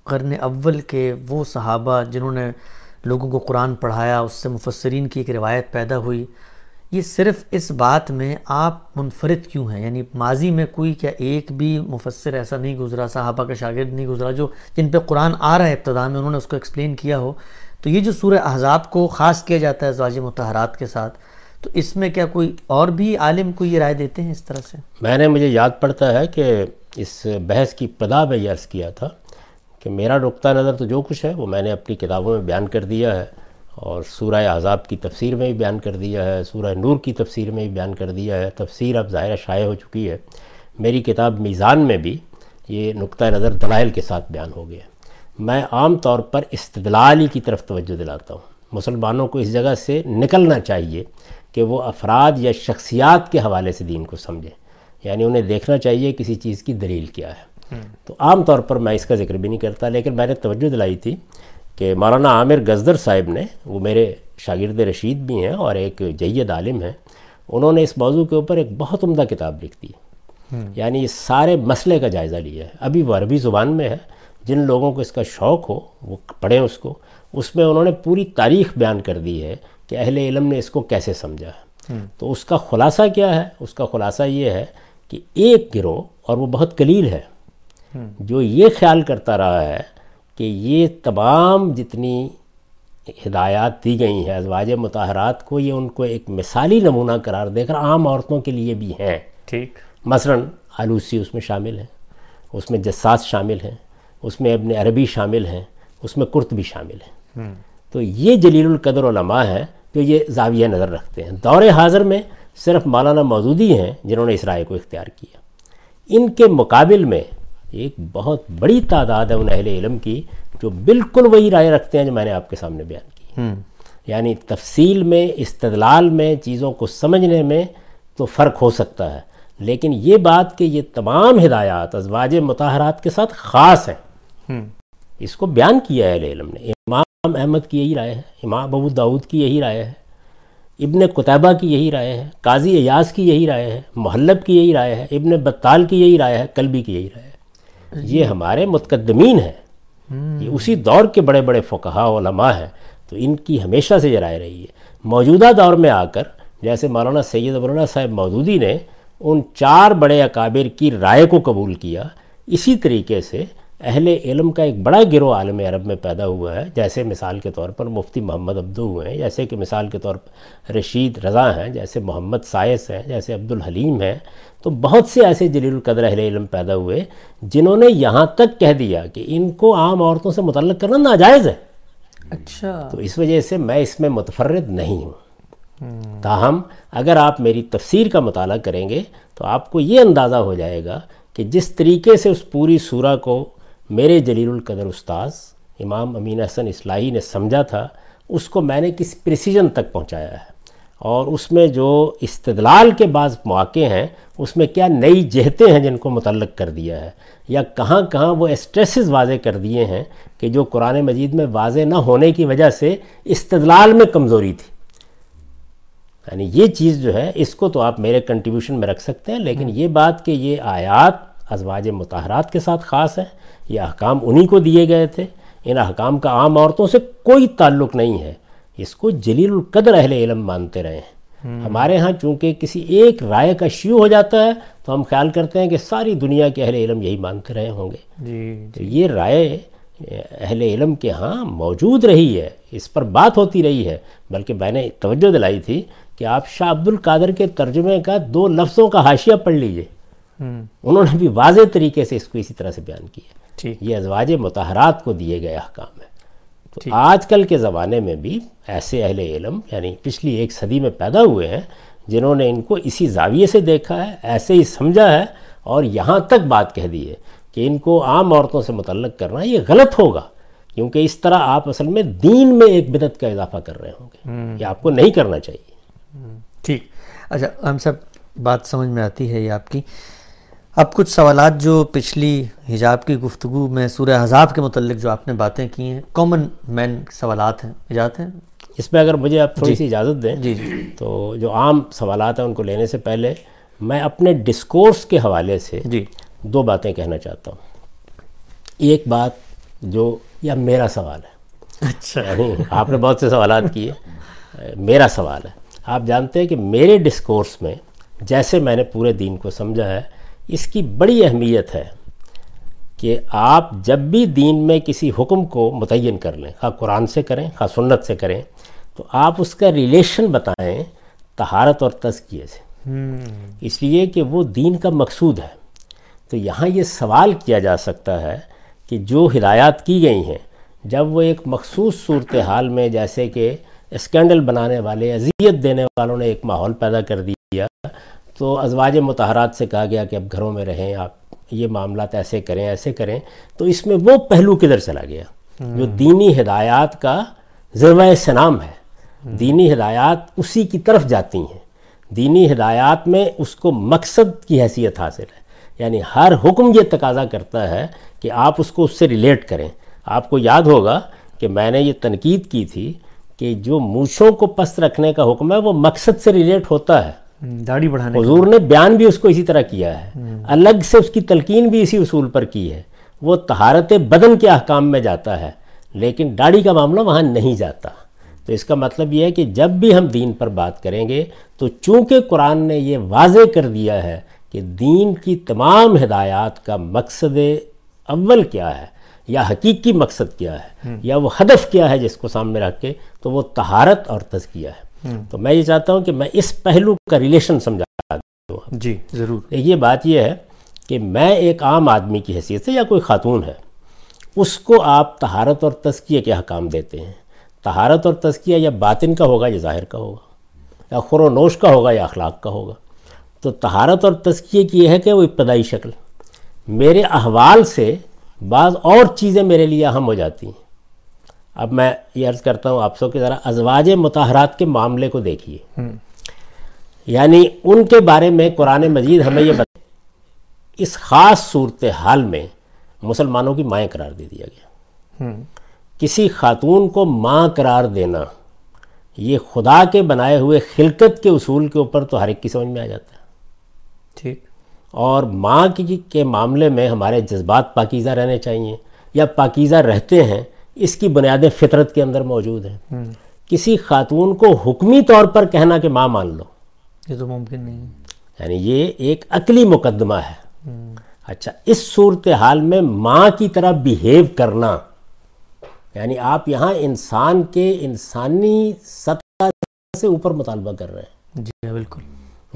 قرن اول کے وہ صحابہ جنہوں نے لوگوں کو قرآن پڑھایا, اس سے مفسرین کی ایک روایت پیدا ہوئی, یہ صرف اس بات میں آپ منفرد کیوں ہیں؟ یعنی ماضی میں کوئی کیا ایک بھی مفسر ایسا نہیں گزرا، صحابہ کا شاگرد نہیں گزرا جو جن پہ قرآن آ رہا ہے ابتدا میں انہوں نے اس کو ایکسپلین کیا ہو؟ تو یہ جو سورہ احزاب کو خاص کیا جاتا ہے ازواج مطہرات کے ساتھ، تو اس میں کیا کوئی اور بھی عالم کو یہ رائے دیتے ہیں اس طرح سے؟ میں نے مجھے یاد پڑتا ہے کہ اس بحث کی ابتدا میں یہ عرض کیا تھا کہ میرا نقطہ نظر تو جو کچھ ہے وہ میں نے اپنی کتابوں میں بیان کر دیا ہے، اور سورہ احزاب کی تفسیر میں بھی بیان کر دیا ہے، سورہ نور کی تفسیر میں بھی بیان کر دیا ہے، تفسیر اب ظاہرہ شائع ہو چکی ہے، میری کتاب میزان میں بھی یہ نقطہ نظر دلائل کے ساتھ بیان ہو گیا ہے۔ میں عام طور پر استدلالی کی طرف توجہ دلاتا ہوں، مسلمانوں کو اس جگہ سے نکلنا چاہیے کہ وہ افراد یا شخصیات کے حوالے سے دین کو سمجھیں، یعنی انہیں دیکھنا چاہیے کسی چیز کی دلیل کیا ہے۔ تو عام طور پر میں اس کا ذکر بھی نہیں کرتا، لیکن میں نے توجہ دلائی تھی کہ مولانا عامر غزدر صاحب نے، وہ میرے شاگرد رشید بھی ہیں اور ایک جید عالم ہیں، انہوں نے اس موضوع کے اوپر ایک بہت عمدہ کتاب لکھ دی، یعنی اس سارے مسئلے کا جائزہ لیا ہے۔ ابھی وہ عربی زبان میں ہے، جن لوگوں کو اس کا شوق ہو وہ پڑھیں اس کو، اس میں انہوں نے پوری تاریخ بیان کر دی ہے کہ اہل علم نے اس کو کیسے سمجھا ہے۔ تو اس کا خلاصہ کیا ہے؟ اس کا خلاصہ یہ ہے کہ ایک گروہ، اور وہ بہت قلیل ہے، جو یہ خیال کرتا رہا ہے کہ یہ تمام جتنی ہدایات دی گئی ہیں ازواج مطہرات کو، یہ ان کو ایک مثالی نمونہ قرار دے کر عام عورتوں کے لیے بھی ہیں۔ ٹھیک، مثلا آلوسی اس میں شامل ہیں، اس میں جساس شامل ہیں، اس میں ابن عربی شامل ہیں، اس میں کرت بھی شامل ہیں۔ تو یہ جلیل القدر علماء ہیں جو یہ زاویہ نظر رکھتے ہیں۔ دور حاضر میں صرف مولانا مودودی ہیں جنہوں نے اس رائے کو اختیار کیا۔ ان کے مقابل میں ایک بہت بڑی تعداد ہے ان اہل علم کی جو بالکل وہی رائے رکھتے ہیں جو میں نے آپ کے سامنے بیان کی۔ یعنی تفصیل میں، استدلال میں، چیزوں کو سمجھنے میں تو فرق ہو سکتا ہے، لیکن یہ بات کہ یہ تمام ہدایات ازواج مطہرات کے ساتھ خاص ہیں، اس کو بیان کیا ہے اہل علم نے۔ امام احمد کی یہی رائے ہے، امام ابو داود کی یہی رائے ہے، ابن قتیبہ کی یہی رائے ہے، قاضی عیاض کی یہی رائے ہے، محلب کی یہی رائے ہے، ابن بطال کی یہی رائے ہے، قلبی کی یہی رائے ہے۔ یہ ہمارے متقدمین ہیں، یہ اسی دور کے بڑے بڑے فقہا علماء ہیں، تو ان کی ہمیشہ سے یہ رائے رہی ہے۔ موجودہ دور میں آ کر جیسے مولانا سید مولانا صاحب مودودی نے ان چار بڑے اکابر کی رائے کو قبول کیا، اسی طریقے سے اہل علم کا ایک بڑا گروہ عالم عرب میں پیدا ہوا ہے، جیسے مثال کے طور پر مفتی محمد عبدو ہیں، جیسے کہ مثال کے طور پر رشید رضا ہیں، جیسے محمد سائس ہیں، جیسے عبدالحلیم ہیں۔ تو بہت سے ایسے جلیل القدر اہل علم پیدا ہوئے جنہوں نے یہاں تک کہہ دیا کہ ان کو عام عورتوں سے متعلق کرنا ناجائز ہے۔ اچھا، تو اس وجہ سے میں اس میں متفرد نہیں ہوں۔ تاہم اگر آپ میری تفسیر کا مطالعہ کریں گے تو آپ کو یہ اندازہ ہو جائے گا کہ جس طریقے سے اس پوری سورہ کو میرے جلیل القدر استاذ امام امین حسن اصلاحی نے سمجھا تھا، اس کو میں نے کس پریسیجن تک پہنچایا ہے، اور اس میں جو استدلال کے بعض مواقع ہیں اس میں کیا نئی جہتیں ہیں جن کو متعلق کر دیا ہے، یا کہاں کہاں وہ اسٹریسز واضح کر دیے ہیں کہ جو قرآن مجید میں واضح نہ ہونے کی وجہ سے استدلال میں کمزوری تھی۔ یعنی یہ چیز جو ہے اس کو تو آپ میرے کنٹریبیوشن میں رکھ سکتے ہیں، لیکن یہ بات کہ یہ آیات ازواج مطہرات کے ساتھ خاص ہیں، یہ احکام انہی کو دیے گئے تھے، ان احکام کا عام عورتوں سے کوئی تعلق نہیں ہے، اس کو جلیل القدر اہل علم مانتے رہے ہیں۔ ہمارے ہاں چونکہ کسی ایک رائے کا شیوع ہو جاتا ہے تو ہم خیال کرتے ہیں کہ ساری دنیا کے اہل علم یہی مانتے رہے ہوں گے۔ تو یہ رائے اہل علم کے ہاں موجود رہی ہے، اس پر بات ہوتی رہی ہے۔ بلکہ میں نے توجہ دلائی تھی کہ آپ شاہ عبد القادر کے ترجمے کا 2 لفظوں کا حاشیہ پڑھ لیجئے، انہوں نے بھی واضح طریقے سے اس کو اسی طرح سے بیان کیا، یہ ازواج مطہرات کو دیے گئے احکام ہیں۔ تو آج کل کے زمانے میں بھی ایسے اہل علم یعنی پچھلی 1 صدی میں پیدا ہوئے ہیں جنہوں نے ان کو اسی زاویے سے دیکھا ہے، ایسے ہی سمجھا ہے، اور یہاں تک بات کہہ دی ہے کہ ان کو عام عورتوں سے متعلق کرنا یہ غلط ہوگا، کیونکہ اس طرح آپ اصل میں دین میں ایک بدعت کا اضافہ کر رہے ہوں گے، یہ آپ کو نہیں کرنا چاہیے۔ ٹھیک، اچھا، ہم سب بات سمجھ میں آتی ہے یہ آپ کی۔ اب کچھ سوالات جو پچھلی حجاب کی گفتگو میں سورہ احزاب کے متعلق جو آپ نے باتیں کی ہیں، کامن مین سوالات ہیں، اجازت ہیں اس میں؟ اگر مجھے آپ تھوڑی سی اجازت دیں تو جو عام سوالات ہیں ان کو لینے سے پہلے میں اپنے ڈسکورس کے حوالے سے 2 باتیں کہنا چاہتا ہوں۔ ایک بات جو یا میرا سوال ہے، اچھا آپ نے بہت سے سوالات کیے، میرا سوال ہے۔ آپ جانتے ہیں کہ میرے ڈسکورس میں جیسے میں نے پورے دین کو سمجھا ہے اس کی بڑی اہمیت ہے کہ آپ جب بھی دین میں کسی حکم کو متعین کر لیں، خواہ قرآن سے کریں خواہ سنت سے کریں، تو آپ اس کا ریلیشن بتائیں طہارت اور تزکیے سے، اس لیے کہ وہ دین کا مقصود ہے. تو یہاں یہ سوال کیا جا سکتا ہے کہ جو ہدایات کی گئی ہیں جب وہ ایک مخصوص صورتحال میں، جیسے کہ اسکینڈل بنانے والے اذیت دینے والوں نے ایک ماحول پیدا کر دیا، تو ازواج مطہرات سے کہا گیا کہ اب گھروں میں رہیں، آپ یہ معاملات ایسے کریں ایسے کریں، تو اس میں وہ پہلو کدھر چلا گیا جو دینی ہدایات کا ذروۂ سنام ہے. دینی ہدایات اسی کی طرف جاتی ہیں، دینی ہدایات میں اس کو مقصد کی حیثیت حاصل ہے، یعنی ہر حکم یہ تقاضا کرتا ہے کہ آپ اس کو اس سے ریلیٹ کریں. آپ کو یاد ہوگا کہ میں نے یہ تنقید کی تھی کہ جو مونچھوں کو پست رکھنے کا حکم ہے وہ مقصد سے ریلیٹ ہوتا ہے، داڑھی بڑھانے، حضور نے بیان بھی اس کو اسی طرح کیا ہے، الگ سے اس کی تلقین بھی اسی اصول پر کی ہے. وہ طہارت بدن کے احکام میں جاتا ہے لیکن داڑھی کا معاملہ وہاں نہیں جاتا. تو اس کا مطلب یہ ہے کہ جب بھی ہم دین پر بات کریں گے تو چونکہ قرآن نے یہ واضح کر دیا ہے کہ دین کی تمام ہدایات کا مقصد اول کیا ہے یا حقیقی مقصد کیا ہے یا وہ ہدف کیا ہے جس کو سامنے رکھ کے، تو وہ طہارت اور تزکیہ ہے. تو میں یہ چاہتا ہوں کہ میں اس پہلو کا ریلیشن سمجھا دوں. جی ضرور. یہ بات یہ ہے کہ میں ایک عام آدمی کی حیثیت سے یا کوئی خاتون ہے اس کو آپ طہارت اور تزکیہ کے حکام دیتے ہیں. طہارت اور تزکیہ یا باطن کا ہوگا یا ظاہر کا ہوگا، یا خور و نوش کا ہوگا یا اخلاق کا ہوگا. تو طہارت اور تزکیہ کی یہ ہے کہ وہ ابتدائی شکل، میرے احوال سے بعض اور چیزیں میرے لیے اہم ہو جاتی ہیں. اب میں یہ عرض کرتا ہوں آپ سب کے ذرا ازواج مطہرات کے معاملے کو دیکھیے، یعنی ان کے بارے میں قرآن مجید ہمیں یہ بتا، اس خاص صورتحال میں مسلمانوں کی مائیں قرار دے دیا گیا. کسی خاتون کو ماں قرار دینا یہ خدا کے بنائے ہوئے خلقت کے اصول کے اوپر تو ہر ایک کی سمجھ میں آ جاتا ہے، ٹھیک. اور ماں کے معاملے میں ہمارے جذبات پاکیزہ رہنے چاہیے یا پاکیزہ رہتے ہیں، اس کی بنیادیں فطرت کے اندر موجود ہیں. کسی خاتون کو حکمی طور پر کہنا کہ ماں مان لو یہ تو ممکن نہیں، یعنی یہ ایک عقلی مقدمہ ہے. اچھا، اس صورتحال میں ماں کی طرح بیہیو کرنا، یعنی آپ یہاں انسان کے انسانی سطح سے اوپر مطالبہ کر رہے ہیں. جی بالکل،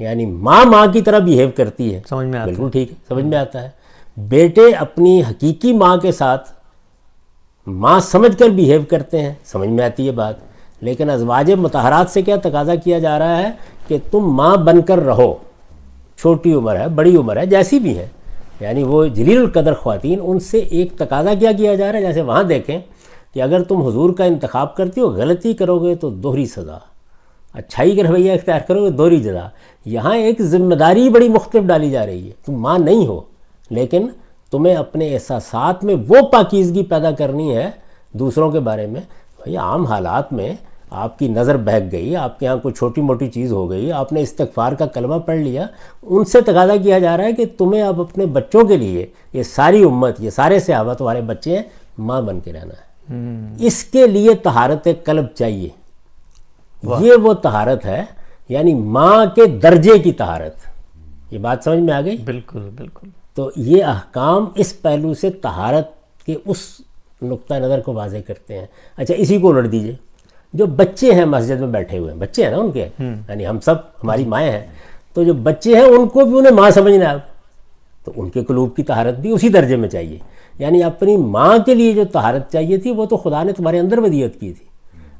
یعنی ماں کی طرح بیہیو کرتی ہے، سمجھ میں آتا ہے، بالکل ٹھیک ہے، سمجھ میں آتا ہے. بیٹے اپنی حقیقی ماں کے ساتھ ماں سمجھ کر بیہیو کرتے ہیں، سمجھ میں آتی ہے بات. لیکن ازواج مطہرات سے کیا تقاضا کیا جا رہا ہے کہ تم ماں بن کر رہو، چھوٹی عمر ہے بڑی عمر ہے جیسی بھی ہے، یعنی وہ جلیل القدر خواتین، ان سے ایک تقاضا کیا جا رہا ہے. جیسے وہاں دیکھیں کہ اگر تم حضور کا انتخاب کرتی ہو، غلطی کرو گے تو دوہری سزا، اچھائی کا رویہ اختیار کرو گے دوہری جزا. یہاں ایک ذمہ داری بڑی مختلف ڈالی جا رہی ہے، تم ماں نہیں ہو لیکن تمہیں اپنے احساسات میں وہ پاکیزگی پیدا کرنی ہے دوسروں کے بارے میں. بھائی عام حالات میں آپ کی نظر بہک گئی، آپ کے یہاں کوئی چھوٹی موٹی چیز ہو گئی، آپ نے استغفار کا کلمہ پڑھ لیا، ان سے تقاضا کیا جا رہا ہے کہ تمہیں اب اپنے بچوں کے لیے، یہ ساری امت یہ سارے صحابہ تمہارے بچے ہیں، ماں بن کے رہنا ہے. اس کے لیے طہارت قلب چاہیے، یہ وہ طہارت ہے یعنی ماں کے درجے کی طہارت. یہ بات سمجھ میں آ گئی؟ بالکل بالکل. تو یہ احکام اس پہلو سے طہارت کے اس نقطہ نظر کو واضح کرتے ہیں. اچھا، اسی کو الٹ دیجئے، جو بچے ہیں مسجد میں بیٹھے ہوئے ہیں، بچے ہیں نا ان کے، یعنی ہم سب ہماری مائیں ہیں، تو جو بچے ہیں ان کو بھی انہیں ماں سمجھنا ہے، تو ان کے قلوب کی طہارت بھی اسی درجے میں چاہیے. یعنی اپنی ماں کے لیے جو طہارت چاہیے تھی وہ تو خدا نے تمہارے اندر ودیعت کی تھی،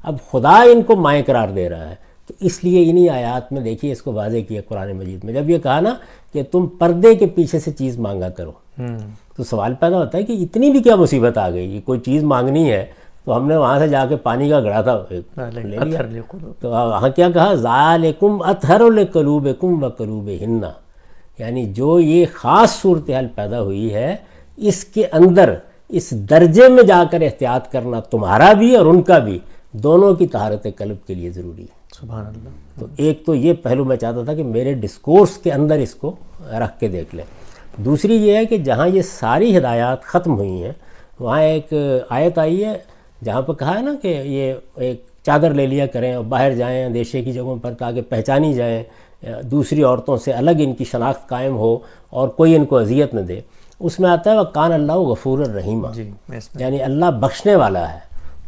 اب خدا ان کو مائیں قرار دے رہا ہے. تو اس لیے انہی آیات میں دیکھیے اس کو واضح کیا قرآن مجید میں، جب یہ کہا نا کہ تم پردے کے پیچھے سے چیز مانگا کرو. تو سوال پیدا ہوتا ہے کہ اتنی بھی کیا مصیبت آ گئی کہ کوئی چیز مانگنی ہے تو ہم نے وہاں سے جا کے پانی کا گڑا تھا لے لیا، تو وہاں کیا کہا، ذالکم اطہر لقلوبکم وقلوبہن، یعنی جو یہ خاص صورتحال پیدا ہوئی ہے اس کے اندر اس درجے میں جا کر احتیاط کرنا تمہارا بھی اور ان کا بھی، دونوں کی طہارت قلب کے لیے ضروری ہے. سبحان اللہ. تو ایک تو یہ پہلو میں چاہتا تھا کہ میرے ڈسکورس کے اندر اس کو رکھ کے دیکھ لیں. دوسری یہ ہے کہ جہاں یہ ساری ہدایات ختم ہوئی ہیں وہاں ایک آیت آئی ہے جہاں پہ کہا ہے نا کہ یہ ایک چادر لے لیا کریں اور باہر جائیں اندیشے کی جگہوں پر تاکہ پہچانی جائیں، دوسری عورتوں سے الگ ان کی شناخت قائم ہو اور کوئی ان کو اذیت نہ دے۔ اس میں آتا ہے وَقَانَ اللَّهُ غَفُورَ الرَّحِيمَ، یعنی اللہ بخشنے والا ہے۔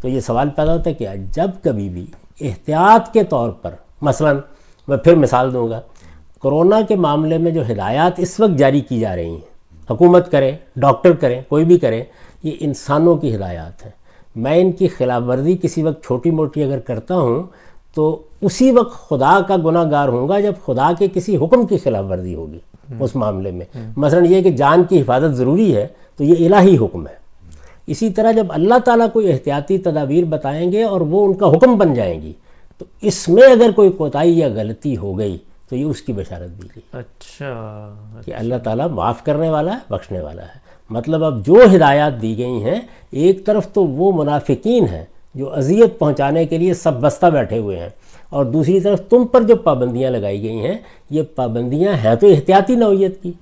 تو یہ سوال پیدا ہوتا ہے کہ جب کبھی بھی احتیاط کے طور پر، مثلا میں پھر مثال دوں گا، کرونا کے معاملے میں جو ہدایات اس وقت جاری کی جا رہی ہیں، حکومت کرے، ڈاکٹر کرے، کوئی بھی کرے، یہ انسانوں کی ہدایات ہیں۔ میں ان کی خلاف ورزی کسی وقت چھوٹی موٹی اگر کرتا ہوں تو اسی وقت خدا کا گناہ گار ہوں گا جب خدا کے کسی حکم کی خلاف ورزی ہوگی۔ اس معاملے میں مثلا یہ کہ جان کی حفاظت ضروری ہے تو یہ الہی حکم ہے۔ اسی طرح جب اللہ تعالیٰ کوئی احتیاطی تدابیر بتائیں گے اور وہ ان کا حکم بن جائیں گی، تو اس میں اگر کوئی کوتاہی یا غلطی ہو گئی تو یہ اس کی بشارت دی گئی۔ اچھا، کہ اللہ تعالیٰ معاف کرنے والا ہے، بخشنے والا ہے۔ مطلب اب جو ہدایات دی گئی ہیں، ایک طرف تو وہ منافقین ہیں جو اذیت پہنچانے کے لیے سب بستہ بیٹھے ہوئے ہیں، اور دوسری طرف تم پر جو پابندیاں لگائی گئی ہیں، یہ پابندیاں ہیں تو احتیاطی نوعیت کی،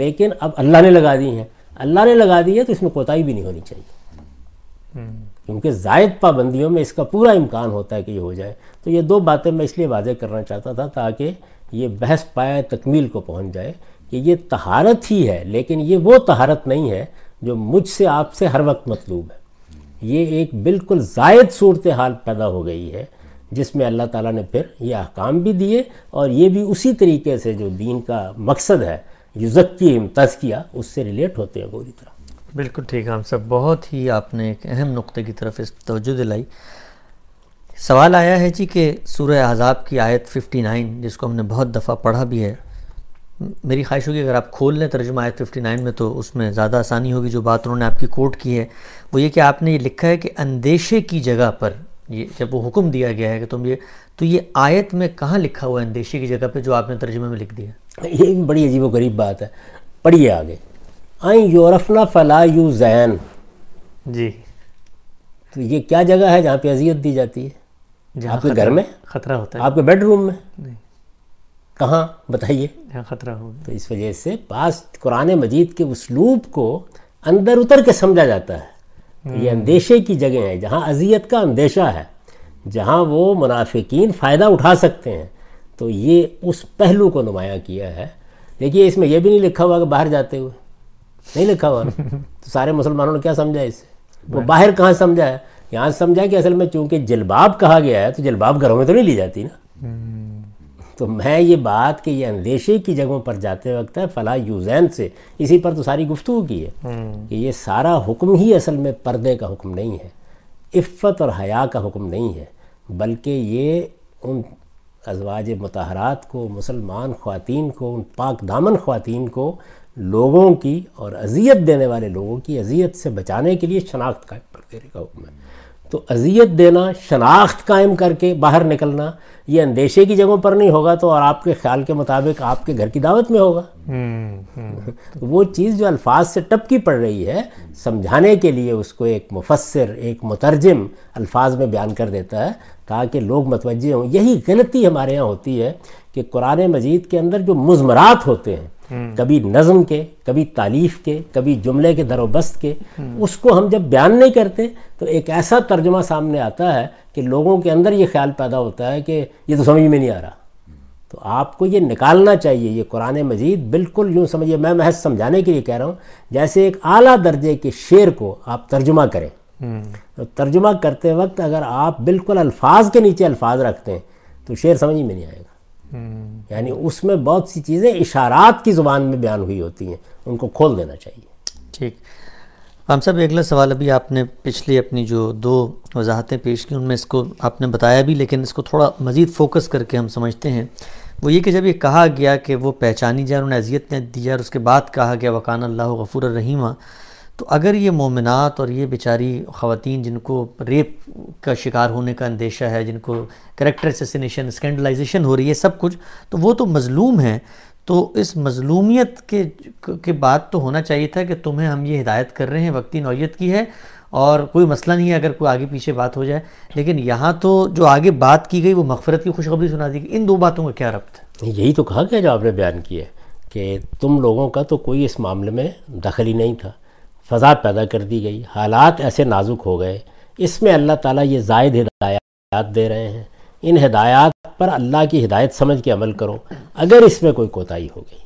لیکن اب اللہ نے لگا دی ہیں۔ اللہ نے لگا دی ہے تو اس میں کوتاہی بھی نہیں ہونی چاہیے، کیونکہ زائد پابندیوں میں اس کا پورا امکان ہوتا ہے کہ یہ ہو جائے۔ تو یہ دو باتیں میں اس لیے واضح کرنا چاہتا تھا تاکہ یہ بحث پائے تکمیل کو پہنچ جائے کہ یہ طہارت ہی ہے، لیکن یہ وہ طہارت نہیں ہے جو مجھ سے آپ سے ہر وقت مطلوب ہے۔ یہ ایک بالکل زائد صورتحال پیدا ہو گئی ہے جس میں اللہ تعالیٰ نے پھر یہ احکام بھی دیے، اور یہ بھی اسی طریقے سے جو دین کا مقصد ہے یزکیہم تزکیہ، اس سے ریلیٹ ہوتے ہیں پوری طرح۔ بالکل ٹھیک ہے، ہم سب بہت ہی آپ نے ایک اہم نقطے کی طرف اس توجہ دلائی۔ سوال آیا ہے جی کہ سورہ احزاب کی آیت 59 جس کو ہم نے بہت دفعہ پڑھا بھی ہے، میری خواہش ہوگی اگر آپ کھول لیں ترجمہ آیت 59 میں تو اس میں زیادہ آسانی ہوگی۔ جو بات انہوں نے آپ کی کوٹ کی ہے وہ یہ کہ آپ نے یہ لکھا ہے کہ اندیشے کی جگہ پر، یہ جب وہ حکم دیا گیا ہے کہ تم یہ، تو یہ آیت میں کہاں لکھا ہوا ہے اندیشے کی جگہ پہ جو آپ نے ترجمے میں لکھ دیا؟ یہ بھی بڑی عجیب و غریب بات ہے، پڑھیے آگے، آئیں یورفنا فلا یو زین۔ جی، تو یہ کیا جگہ ہے جہاں پہ اذیت دی جاتی ہے؟ جہاں آپ کے گھر میں خطرہ ہوتا ہے، آپ کے بیڈ روم میں نہیں، کہاں بتائیے جہاں خطرہ ہو۔ تو اس وجہ سے بعض قرآن مجید کے اسلوب کو اندر اتر کے سمجھا جاتا ہے۔ یہ اندیشے کی جگہ ہے جہاں اذیت کا اندیشہ ہے، جہاں وہ منافقین فائدہ اٹھا سکتے ہیں، تو یہ اس پہلو کو نمایاں کیا ہے۔ دیکھیے اس میں یہ بھی نہیں لکھا ہوا کہ باہر جاتے ہوئے، نہیں لکھا ہوا تو سارے مسلمانوں نے کیا سمجھا اس سے؟ وہ باہر کہاں سمجھا ہے؟ یہاں سمجھا ہے کہ اصل میں چونکہ جلباب کہا گیا ہے تو جلباب گھروں میں تو نہیں لی جاتی نا۔ تو میں یہ بات کہ یہ اندیشے کی جگہوں پر جاتے وقت ہے فلاں یوزین سے، اسی پر تو ساری گفتگو کی ہے کہ یہ سارا حکم ہی اصل میں پردے کا حکم نہیں ہے، عفت اور حیا کا حکم نہیں ہے، بلکہ یہ ان ازواج مطہرات کو، مسلمان خواتین کو، ان پاک دامن خواتین کو لوگوں کی اور اذیت دینے والے لوگوں کی اذیت سے بچانے کے لیے شناخت قائم کر دینے کا حکم ہے۔ تو اذیت دینا، شناخت قائم کر کے باہر نکلنا، یہ اندیشے کی جگہوں پر نہیں ہوگا تو اور آپ کے خیال کے مطابق آپ کے گھر کی دعوت میں ہوگا۔ وہ چیز جو الفاظ سے ٹپکی پڑ رہی ہے، سمجھانے کے لیے اس کو ایک مفسر، ایک مترجم الفاظ میں بیان کر دیتا ہے تاکہ لوگ متوجہ ہوں۔ یہی غلطی ہمارے یہاں ہوتی ہے کہ قرآن مجید کے اندر جو مضمرات ہوتے ہیں، کبھی نظم کے، کبھی تالیف کے، کبھی جملے کے در و بست کے، اس کو ہم جب بیان نہیں کرتے تو ایک ایسا ترجمہ سامنے آتا ہے کہ لوگوں کے اندر یہ خیال پیدا ہوتا ہے کہ یہ تو سمجھ میں نہیں آ رہا۔ تو آپ کو یہ نکالنا چاہیے۔ یہ قرآن مجید بالکل یوں سمجھیے، میں محض سمجھانے کے لیے کہہ رہا ہوں، جیسے ایک اعلیٰ درجے کے شعر کو آپ ترجمہ کریں تو ترجمہ کرتے وقت اگر آپ بالکل الفاظ کے نیچے الفاظ رکھتے ہیں تو شعر سمجھ میں نہیں آئے گا۔ یعنی اس میں بہت سی چیزیں اشارات کی زبان میں بیان ہوئی ہوتی ہیں، ان کو کھول دینا چاہیے۔ ٹھیک، ہم صاحب اگلا سوال، ابھی آپ نے پچھلی اپنی جو دو وضاحتیں پیش کی ان میں اس کو آپ نے بتایا بھی، لیکن اس کو تھوڑا مزید فوکس کر کے ہم سمجھتے ہیں، وہ یہ کہ جب یہ کہا گیا کہ وہ پہچانی جائے، انہوں نے اذیت نے دی جائے، اور اس کے بعد کہا گیا وَقَانَ اللَّهُ غَفُورَ الرَّحِيمَ، تو اگر یہ مومنات اور یہ بیچاری خواتین جن کو ریپ کا شکار ہونے کا اندیشہ ہے، جن کو کریکٹر اسیسینیشن، اسکینڈلائزیشن ہو رہی ہے، یہ سب کچھ، تو وہ تو مظلوم ہیں، تو اس مظلومیت کے بعد تو ہونا چاہیے تھا کہ تمہیں ہم یہ ہدایت کر رہے ہیں، وقتی نوعیت کی ہے اور کوئی مسئلہ نہیں ہے اگر کوئی آگے پیچھے بات ہو جائے، لیکن یہاں تو جو آگے بات کی گئی وہ مغفرت کی خوشخبری سنا دی گئی۔ ان دو باتوں کا کیا ربط ہے؟ یہی تو کہا گیا جو آپ نے بیان کیا کہ تم لوگوں کا تو کوئی اس معاملے میں دخل ہی نہیں تھا، فضا پیدا کر دی گئی، حالات ایسے نازک ہو گئے، اس میں اللہ تعالیٰ یہ زائد ہدایات ہدایات دے رہے ہیں، ان ہدایات پر اللہ کی ہدایت سمجھ کے عمل کرو، اگر اس میں کوئی کوتاہی ہو گئی،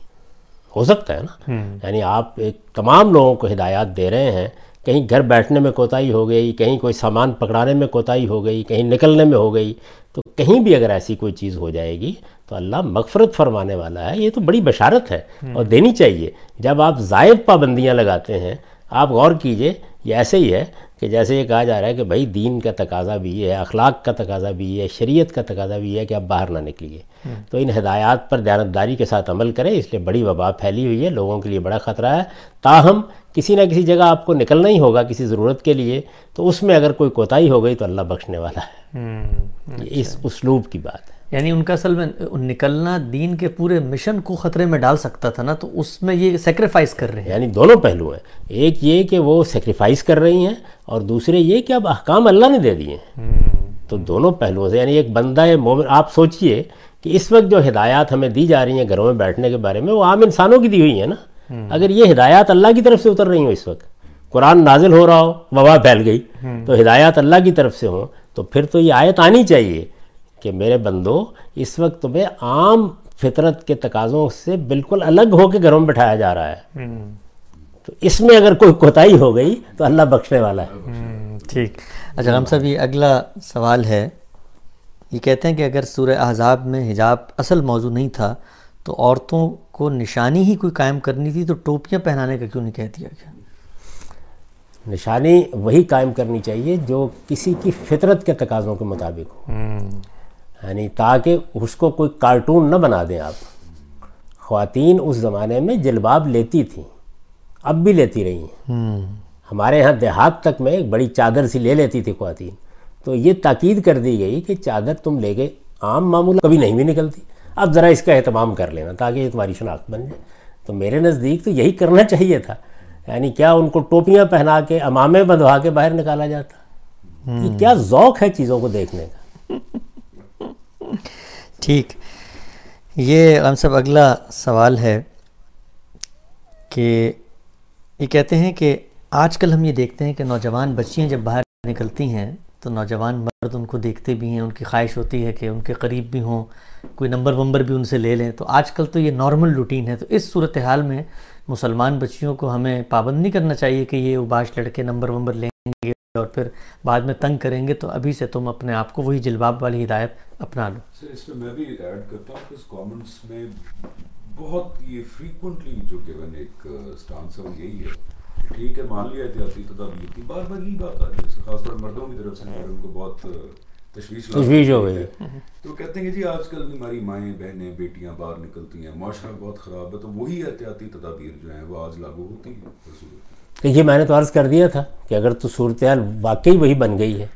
ہو سکتا ہے نا، یعنی آپ تمام لوگوں کو ہدایات دے رہے ہیں، کہیں گھر بیٹھنے میں کوتاہی ہو گئی، کہیں کوئی سامان پکڑانے میں کوتاہی ہو گئی، کہیں نکلنے میں ہو گئی، تو کہیں بھی اگر ایسی کوئی چیز ہو جائے گی تو اللہ مغفرت فرمانے والا ہے. یہ تو بڑی بشارت ہے اور دینی چاہیے. جب آپ زائد پابندیاں لگاتے ہیں، آپ غور کیجئے، یہ ایسے ہی ہے کہ جیسے یہ کہا جا رہا ہے کہ بھائی دین کا تقاضا بھی ہے، اخلاق کا تقاضا بھی ہے، شریعت کا تقاضا بھی ہے کہ آپ باہر نہ نکلیے، تو ان ہدایات پر دیانتداری کے ساتھ عمل کریں. اس لیے بڑی وبا پھیلی ہوئی ہے، لوگوں کے لیے بڑا خطرہ ہے، تاہم کسی نہ کسی جگہ آپ کو نکلنا ہی ہوگا کسی ضرورت کے لیے، تو اس میں اگر کوئی کوتاہی ہو گئی تو اللہ بخشنے والا ہے. اس اسلوب کی بات ہے. یعنی ان کا اصل میں نکلنا دین کے پورے مشن کو خطرے میں ڈال سکتا تھا نا، تو اس میں یہ سیکریفائز کر رہے ہیں. یعنی دونوں پہلو ہیں، ایک یہ کہ وہ سیکریفائز کر رہی ہیں اور دوسرے یہ کہ اب احکام اللہ نے دے دیے ہیں. تو دونوں پہلوؤں سے، یعنی ایک بندہ مومن، آپ سوچئے کہ اس وقت جو ہدایات ہمیں دی جا رہی ہیں گھروں میں بیٹھنے کے بارے میں، وہ عام انسانوں کی دی ہوئی ہیں نا. اگر یہ ہدایات اللہ کی طرف سے اتر رہی ہوں، اس وقت قرآن نازل ہو رہا ہو، وبا پھیل گئی، تو ہدایات اللہ کی طرف سے ہوں، تو پھر تو یہ آیت آنی چاہیے کہ میرے بندو اس وقت تمہیں عام فطرت کے تقاضوں سے بالکل الگ ہو کے گھروں میں بٹھایا جا رہا ہے، تو اس میں اگر کوئی کوتاہی ہو گئی تو اللہ بخشنے والا ہے. ٹھیک. اچھا ہم صاحب، یہ اگلا سوال ہے، یہ کہتے ہیں کہ اگر سورہ احزاب میں حجاب اصل موضوع نہیں تھا تو عورتوں کو نشانی ہی کوئی قائم کرنی تھی، تو ٹوپیاں پہنانے کا کیوں نہیں کہہ دیا گیا؟ نشانی وہی قائم کرنی چاہیے جو کسی کی فطرت کے تقاضوں کے مطابق ہو، یعنی تاکہ اس کو کوئی کارٹون نہ بنا دیں. آپ خواتین اس زمانے میں جلباب لیتی تھیں، اب بھی لیتی رہی ہیں، ہمارے ہاں دیہات تک میں ایک بڑی چادر سی لے لیتی تھی خواتین، تو یہ تاکید کر دی گئی کہ چادر تم لے کے عام معمول کبھی نہیں بھی نکلتی، اب ذرا اس کا اہتمام کر لینا تاکہ یہ تمہاری شناخت بن جائے. تو میرے نزدیک تو یہی کرنا چاہیے تھا، یعنی کیا ان کو ٹوپیاں پہنا کے عمامے بندھوا کے باہر نکالا جاتا؟ یہ کیا ذوق ہے چیزوں کو دیکھنے کا. ٹھیک. یہ ہم سب اگلا سوال ہے کہ یہ کہتے ہیں کہ آج کل ہم یہ دیکھتے ہیں کہ نوجوان بچیاں جب باہر نکلتی ہیں تو نوجوان مرد ان کو دیکھتے بھی ہیں، ان کی خواہش ہوتی ہے کہ ان کے قریب بھی ہوں، کوئی نمبر ومبر بھی ان سے لے لیں، تو آج کل تو یہ نارمل روٹین ہے. تو اس صورتحال میں مسلمان بچیوں کو ہمیں پابند نہیں کرنا چاہیے کہ یہ اوباش لڑکے نمبر ومبر لیں گے اور پھر بعد میں تنگ کریں گے، تو ابھی سے تم اپنے آپ کو وہی جلباب والی ہدایت اپنا لو. سر اس میں بھی ایڈ کرتا ہوں کہ اس کامنٹس میں بہت یہ فریکوینٹلی جو گیون ایک سٹانس ہے یہی ہے، ٹھیک ہے مان لیا احتیاطی تدابیر کی، بار بار یہی بات آ رہی ہے، خاص طور مردوں کی طرف سے ان کو بہت تشویش ہو گئی ہے. تو کہتے ہیں کہ جی آج کل ہماری مائیں بہنیں بیٹیاں باہر نکلتی ہیں، معاشرہ بہت خراب ہے، تو وہی احتیاطی تدابیر جو ہیں وہ آج لاگو ہوتی ہیں. کہ یہ میں نے تو عرض کر دیا تھا کہ اگر تو صورتحال واقعی وہی بن گئی ہے،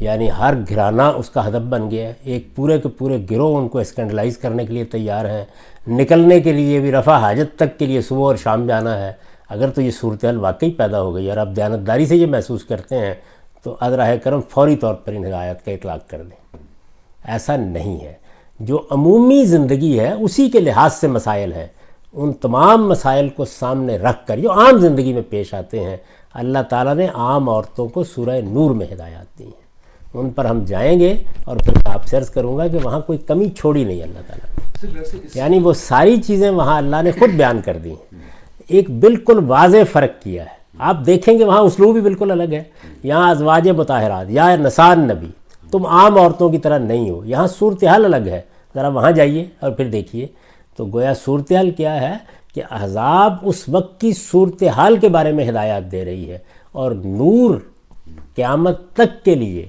یعنی ہر گھرانہ اس کا ہدف بن گیا ہے، ایک پورے کے پورے گروہ ان کو اسکینڈلائز کرنے کے لیے تیار ہیں، نکلنے کے لیے بھی رفع حاجت تک کے لیے صبح اور شام جانا ہے، اگر تو یہ صورتحال واقعی پیدا ہو گئی اور آپ دیانتداری سے یہ محسوس کرتے ہیں تو عذرائے کرم فوری طور پر ان ہدایات کا اطلاق کر دیں. ایسا نہیں ہے. جو عمومی زندگی ہے اسی کے لحاظ سے مسائل ہیں، ان تمام مسائل کو سامنے رکھ کر جو عام زندگی میں پیش آتے ہیں، اللہ تعالیٰ نے عام عورتوں کو سورہ نور میں ہدایات دی ہیں، ان پر ہم جائیں گے اور پھر آپ سے عرض کروں گا کہ وہاں کوئی کمی چھوڑی نہیں اللہ تعالیٰ نے، یعنی وہ ساری چیزیں وہاں اللہ نے خود بیان کر دی ہیں. ایک بالکل واضح فرق کیا ہے، آپ دیکھیں گے وہاں اسلوب بھی بالکل الگ ہے. یہاں ازواج مطہرات یا نسان نبی، تم عام عورتوں کی طرح نہیں ہو، یہاں صورتحال الگ ہے، ذرا وہاں جائیے اور پھر دیکھیے. تو گویا صورتحال کیا ہے کہ احزاب اس وقت کی صورتحال کے بارے میں ہدایات دے رہی ہے، اور نور قیامت تک کے لیے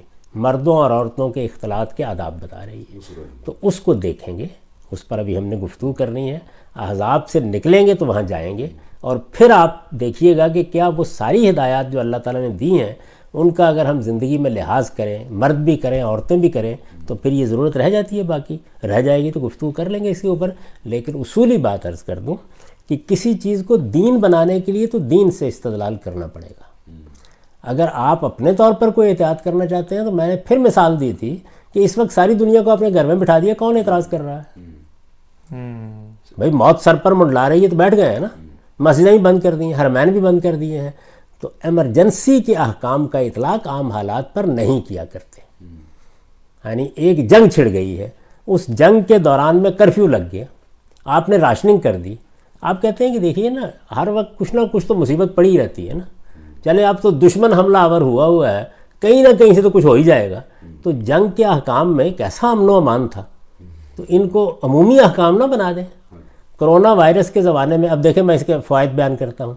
مردوں اور عورتوں کے اختلاط کے آداب بتا رہی ہے. تو اس کو دیکھیں گے، اس پر ابھی ہم نے گفتگو کرنی ہے. احزاب سے نکلیں گے تو وہاں جائیں گے اور پھر آپ دیکھیے گا کہ کیا وہ ساری ہدایات جو اللہ تعالیٰ نے دی ہیں ان کا اگر ہم زندگی میں لحاظ کریں، مرد بھی کریں عورتیں بھی کریں، تو پھر یہ ضرورت رہ جاتی ہے، باقی رہ جائے گی تو گفتگو کر لیں گے اس کے اوپر. لیکن اصولی بات عرض کر دوں کہ کسی چیز کو دین بنانے کے لیے تو دین سے استدلال کرنا پڑے گا. اگر آپ اپنے طور پر کوئی احتیاط کرنا چاہتے ہیں تو میں نے پھر مثال دی تھی کہ اس وقت ساری دنیا کو اپنے گھر میں بٹھا دیا، کون اعتراض کر رہا ہے؟ بھائی موت سر پر منڈلا رہی ہے تو بیٹھ گئے ہیں نا، مسجدیں بھی بند کر دی ہیں، حرمین بھی بند کر دیے ہیں. تو ایمرجنسی کے احکام کا اطلاق عام حالات پر نہیں کیا کرتے، یعنی ایک جنگ چھڑ گئی ہے, اس جنگ کے دوران میں کرفیو لگ گیا, آپ نے راشننگ کر دی. آپ کہتے ہیں کہ دیکھیے نا, ہر وقت کچھ نہ کچھ تو مصیبت پڑی رہتی ہے نا. چلے اب تو دشمن حملہ آور ہوا ہے, کہیں نہ کہیں سے تو کچھ ہو ہی جائے گا. تو جنگ کے احکام میں کیسا امن و امان تھا, تو ان کو عمومی احکام نہ بنا دیں. کرونا وائرس کے زمانے میں اب دیکھیں میں اس کے فوائد بیان کرتا ہوں.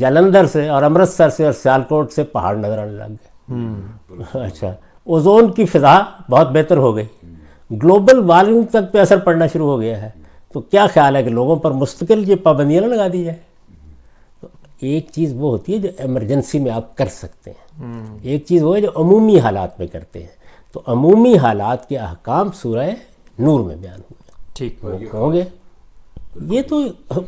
جلندھر سے اور امرتسر سے اور سیالکوٹ سے پہاڑ نظر آنے لگ گئے. اچھا, اوزون کی فضا بہت بہتر ہو گئی, گلوبل وارمنگ تک پہ اثر پڑنا شروع ہو گیا ہے. تو کیا خیال ہے کہ لوگوں پر مستقل یہ پابندیاں نہ لگا دی جائے؟ تو ایک چیز وہ ہوتی ہے جو ایمرجنسی میں آپ کر سکتے ہیں, ایک چیز وہ ہے جو عمومی حالات میں کرتے ہیں. تو عمومی حالات کے احکام سورہ نور میں بیان ہوئے. ٹھیک ہو گئے. یہ تو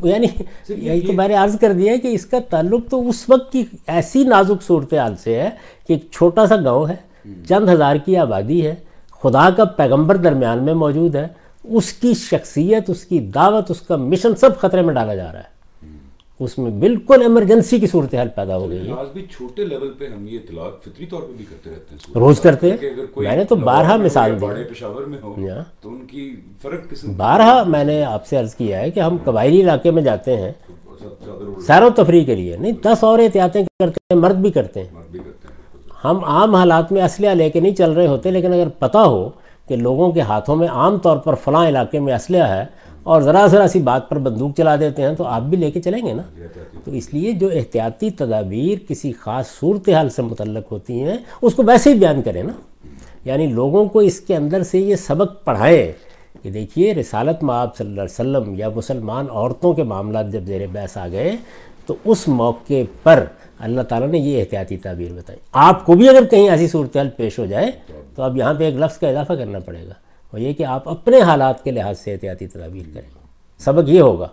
یعنی یہی تو میں نے عرض کر دیا کہ اس کا تعلق تو اس وقت کی ایسی نازک صورتحال سے ہے کہ ایک چھوٹا سا گاؤں ہے, چند ہزار کی آبادی ہے, خدا کا پیغمبر درمیان میں موجود ہے, اس کی شخصیت, اس کی دعوت, اس کا مشن سب خطرے میں ڈالا جا رہا ہے. اس میں بالکل ایمرجنسی کی صورتحال پیدا ہو گئی ہے. آج بھی چھوٹے لیول پہ ہم یہ اطلاعات فطری طور پہ بھی کرتے رہتے ہیں, روز کرتے ہیں. میں نے تو 12 مثال دی, پشاور میں ہو تو ان کی فرق قسم 12 میں نے آپ سے عرض کیا ہے کہ ہم قبائلی علاقے میں جاتے ہیں سیر و تفریح کے لیے, نہیں 10 اور احتیاطیں کرتے ہیں, مرد بھی کرتے ہیں. ہم عام حالات میں اسلحہ لے کے نہیں چل رہے ہوتے, لیکن اگر پتہ ہو کہ لوگوں کے ہاتھوں میں عام طور پر فلاں علاقے میں اسلحہ ہے اور ذرا ذرا سی بات پر بندوق چلا دیتے ہیں, تو آپ بھی لے کے چلیں گے نا. تو اس لیے جو احتیاطی تدابیر کسی خاص صورتحال سے متعلق ہوتی ہیں, اس کو ویسے ہی بیان کریں نا. یعنی لوگوں کو اس کے اندر سے یہ سبق پڑھائیں کہ دیکھیے رسالت مآب صلی اللہ علیہ وسلم یا مسلمان عورتوں کے معاملات جب زیر بحث آ گئے تو اس موقع پر اللہ تعالیٰ نے یہ احتیاطی تعبیر بتائی. آپ کو بھی اگر کہیں ایسی صورتحال پیش ہو جائے تو اب یہاں پہ ایک لفظ کا اضافہ کرنا پڑے گا, اور یہ کہ آپ اپنے حالات کے لحاظ سے احتیاطی تدابیر کریں. سبق یہ ہوگا,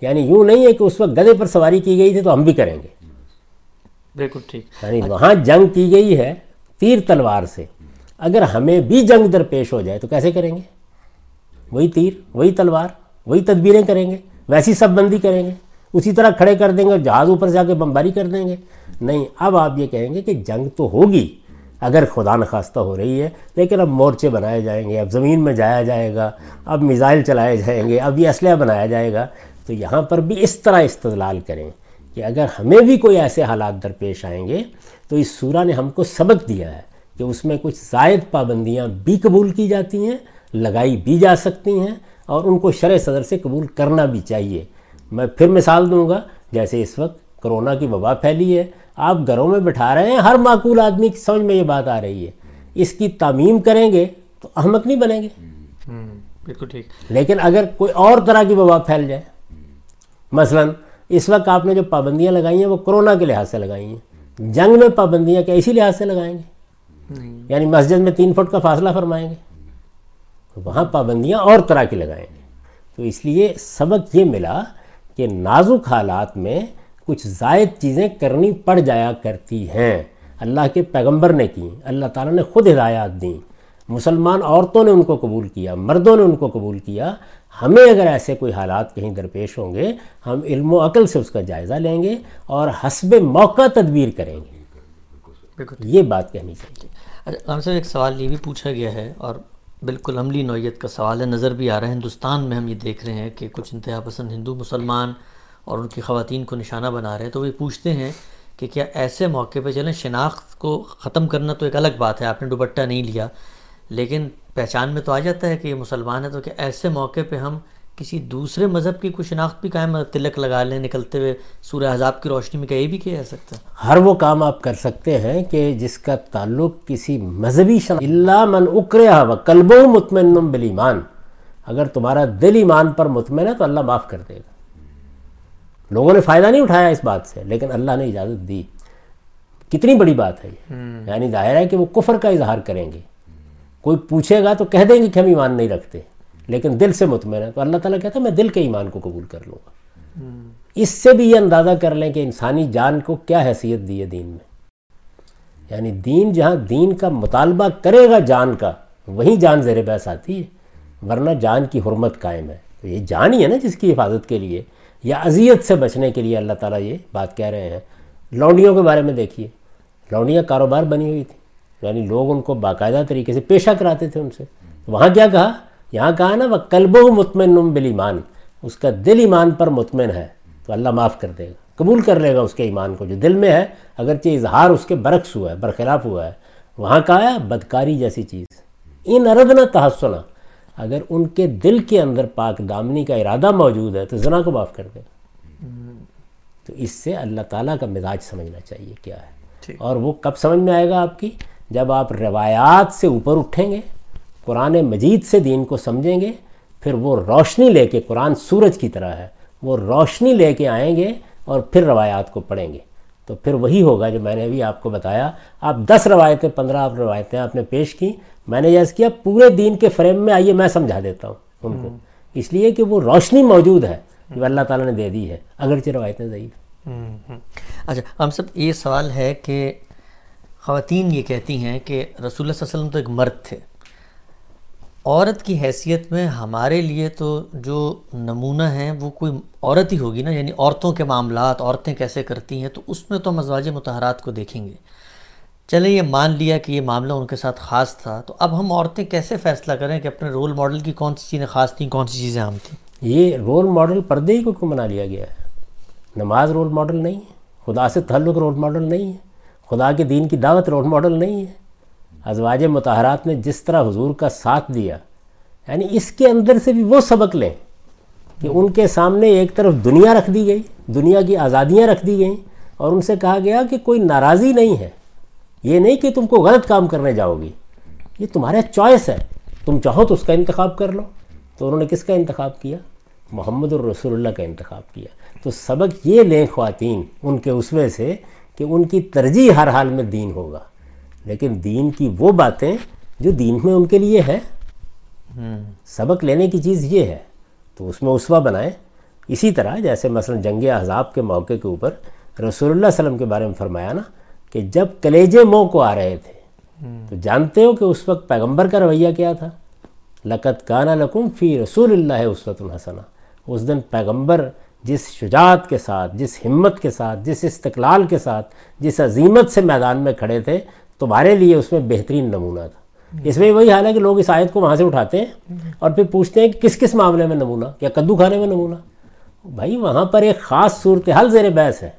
یعنی یوں نہیں ہے کہ اس وقت گدھے پر سواری کی گئی تھی تو ہم بھی کریں گے. بالکل ٹھیک. یعنی وہاں جنگ کی گئی ہے تیر تلوار سے, اگر ہمیں بھی جنگ درپیش ہو جائے تو کیسے کریں گے؟ وہی تیر, وہی تلوار, وہی تدبیریں کریں گے, ویسی سب بندی کریں گے, اسی طرح کھڑے کر دیں گے اور جہاز اوپر سے آ کے بمباری کر دیں گے. نہیں, اب آپ یہ کہیں گے کہ جنگ تو ہوگی اگر خدا نخواستہ ہو رہی ہے, لیکن اب مورچے بنائے جائیں گے, اب زمین میں جایا جائے گا, اب میزائل چلائے جائیں گے, اب یہ اسلحہ بنایا جائے گا. تو یہاں پر بھی اس طرح استدلال کریں کہ اگر ہمیں بھی کوئی ایسے حالات درپیش آئیں گے تو اس سورہ نے ہم کو سبق دیا ہے کہ اس میں کچھ زائد پابندیاں بھی قبول کی جاتی ہیں, لگائی بھی جا سکتی ہیں, اور ان کو شرع صدر سے قبول کرنا بھی چاہیے. میں پھر مثال دوں گا, جیسے اس وقت کرونا کی وبا پھیلی ہے, آپ گھروں میں بٹھا رہے ہیں, ہر معقول آدمی کی سمجھ میں یہ بات آ رہی ہے. اس کی تعمیم کریں گے تو احمق نہیں بنیں گے. بالکل ٹھیک. لیکن اگر کوئی اور طرح کی وبا پھیل جائے, مثلا اس وقت آپ نے جو پابندیاں لگائی ہیں وہ کرونا کے لحاظ سے لگائی ہیں, جنگ میں پابندیاں کیا اسی لحاظ سے لگائیں گے؟ یعنی مسجد میں 3 فٹ کا فاصلہ فرمائیں گے, تو وہاں پابندیاں اور طرح کی لگائیں گے. تو اس لیے سبق یہ ملا کہ نازک حالات میں کچھ زائد چیزیں کرنی پڑ جایا کرتی ہیں. اللہ کے پیغمبر نے کی, اللہ تعالیٰ نے خود ہدایات دیں, مسلمان عورتوں نے ان کو قبول کیا, مردوں نے ان کو قبول کیا. ہمیں اگر ایسے کوئی حالات کہیں درپیش ہوں گے, ہم علم و عقل سے اس کا جائزہ لیں گے اور حسب موقع تدبیر کریں گے. یہ بات کہنی چاہیے. ہم سے ایک سوال یہ بھی پوچھا گیا ہے اور بالکل عملی نوعیت کا سوال ہے, نظر بھی آ رہا ہے ہندوستان میں. ہم یہ دیکھ رہے ہیں کہ کچھ انتہا پسند ہندو مسلمان اور ان کی خواتین کو نشانہ بنا رہے ہیں. تو وہ پوچھتے ہیں کہ کیا ایسے موقع پہ چلیں, شناخت کو ختم کرنا تو ایک الگ بات ہے, آپ نے دوپٹہ نہیں لیا, لیکن پہچان میں تو آ جاتا ہے کہ یہ مسلمان ہے, تو کیا ایسے موقع پہ ہم کسی دوسرے مذہب کی کوئی شناخت بھی قائم, تلک لگا لیں نکلتے ہوئے, سورہ احزاب کی روشنی میں کیا یہ بھی کیا جا سکتا ہے؟ ہر وہ کام آپ کر سکتے ہیں کہ جس کا تعلق کسی مذہبی شناخت. اللہ من اکرہ و قلبہ مطمئن بالایمان, اگر تمہارا دل ایمان پر مطمئن ہے تو اللہ معاف کر دے گا. لوگوں نے فائدہ نہیں اٹھایا اس بات سے, لیکن اللہ نے اجازت دی. کتنی بڑی بات ہے یہ. یعنی ظاہر ہے کہ وہ کفر کا اظہار کریں گے, کوئی پوچھے گا تو کہہ دیں گے کہ ہم ایمان نہیں رکھتے, لیکن دل سے مطمئن ہے. تو اللہ تعالیٰ کہتا ہے میں دل کے ایمان کو قبول کر لوں گا. اس سے بھی یہ اندازہ کر لیں کہ انسانی جان کو کیا حیثیت دی ہے دین میں. یعنی دین, جہاں دین کا مطالبہ کرے گا جان کا, وہیں جان زیر بحث آتی ہے, ورنہ جان کی حرمت قائم ہے. تو یہ جان ہی ہے نا جس کی حفاظت کے لیے یا اذیت سے بچنے کے لیے اللہ تعالیٰ یہ بات کہہ رہے ہیں. لونڈیوں کے بارے میں دیکھیے, لونڈیاں کاروبار بنی ہوئی تھیں, یعنی لوگ ان کو باقاعدہ طریقے سے پیشہ کراتے تھے ان سے. وہاں کیا کہا؟ یہاں کہا نا وَقَلْبُهُ مُطْمِنٌ بِالْإِيمَانِ، اس کا دل ایمان پر مطمئن ہے تو اللہ معاف کر دے گا، قبول کر لے گا اس کے ایمان کو جو دل میں ہے، اگرچہ اظہار اس کے برعکس ہوا ہے، برخلاف ہوا ہے. وہاں کہا بدکاری جیسی چیز، ان اردنا تحسنا، اگر ان کے دل کے اندر پاک دامنی کا ارادہ موجود ہے تو زنا کو معاف کر دے گا. تو اس سے اللہ تعالیٰ کا مزاج سمجھنا چاہیے کیا ہے، اور وہ کب سمجھ میں آئے گا آپ کی؟ جب آپ روایات سے اوپر اٹھیں گے، قرآن مجید سے دین کو سمجھیں گے، پھر وہ روشنی لے کے، قرآن سورج کی طرح ہے، وہ روشنی لے کے آئیں گے اور پھر روایات کو پڑھیں گے، تو پھر وہی ہوگا جو میں نے ابھی آپ کو بتایا. آپ 10 روایتیں 15 روایتیں آپ نے پیش کی، میں نے جیسے کیا پورے دین کے فریم میں آئیے میں سمجھا دیتا ہوں ان کو، اس لیے کہ وہ روشنی موجود ہے جو اللہ تعالیٰ نے دے دی ہے، اگرچہ روایتیں ضعیف. اچھا، ہم سب یہ سوال ہے کہ خواتین یہ کہتی ہیں کہ رسول اللہ صلی اللہ علیہ وسلم تو ایک مرد تھے، عورت کی حیثیت میں ہمارے لیے تو جو نمونہ ہیں وہ کوئی عورت ہی ہوگی نا، یعنی عورتوں کے معاملات، عورتیں کیسے کرتی ہیں، تو اس میں تو ہم ازواج مطہرات کو دیکھیں گے. چلیں یہ مان لیا کہ یہ معاملہ ان کے ساتھ خاص تھا، تو اب ہم عورتیں کیسے فیصلہ کریں کہ اپنے رول ماڈل کی کون سی چیزیں خاص تھیں، کون سی چیزیں عام تھیں؟ یہ رول ماڈل پردے ہی کو بنا لیا گیا ہے. نماز رول ماڈل نہیں ہے، خدا سے تعلق رول ماڈل نہیں ہے، خدا کے دین کی دعوت رول ماڈل نہیں ہے. ازواج مطہرات نے جس طرح حضور کا ساتھ دیا، یعنی اس کے اندر سے بھی وہ سبق لیں کہ ان کے سامنے ایک طرف دنیا رکھ دی گئی، دنیا کی آزادیاں رکھ دی گئیں، اور ان سے کہا گیا کہ کوئی ناراضی نہیں ہے، یہ نہیں کہ تم کو غلط کام کرنے جاؤ گی، یہ تمہارا چوائس ہے، تم چاہو تو اس کا انتخاب کر لو. تو انہوں نے کس کا انتخاب کیا؟ محمد الرسول اللہ کا انتخاب کیا. تو سبق یہ لیں خواتین ان کے اسوے سے کہ ان کی ترجیح ہر حال میں دین ہوگا، لیکن دین کی وہ باتیں جو دین میں ان کے لیے ہے. سبق لینے کی چیز یہ ہے تو اس میں اسوہ بنائیں. اسی طرح جیسے مثلا جنگ احزاب کے موقع کے اوپر رسول اللہ صلی اللہ علیہ وسلم کے بارے میں فرمایا نا کہ جب کلیجے مو کو آ رہے تھے تو جانتے ہو کہ اس وقت پیغمبر کا رویہ کیا تھا؟ لقد کان لکم فی رسول اللہ اسوۃ حسنہ. اس دن پیغمبر جس شجاعت کے ساتھ، جس ہمت کے ساتھ، جس استقلال کے ساتھ، جس عظیمت سے میدان میں کھڑے تھے، تمہارے لیے اس میں بہترین نمونہ تھا. اس میں وہی حال ہے کہ لوگ اس آیت کو وہاں سے اٹھاتے ہیں اور پھر پوچھتے ہیں کہ کس کس معاملے میں نمونہ، یا کدو کھانے میں نمونہ. بھائی وہاں پر ایک خاص صورتحال زیر بحث ہے،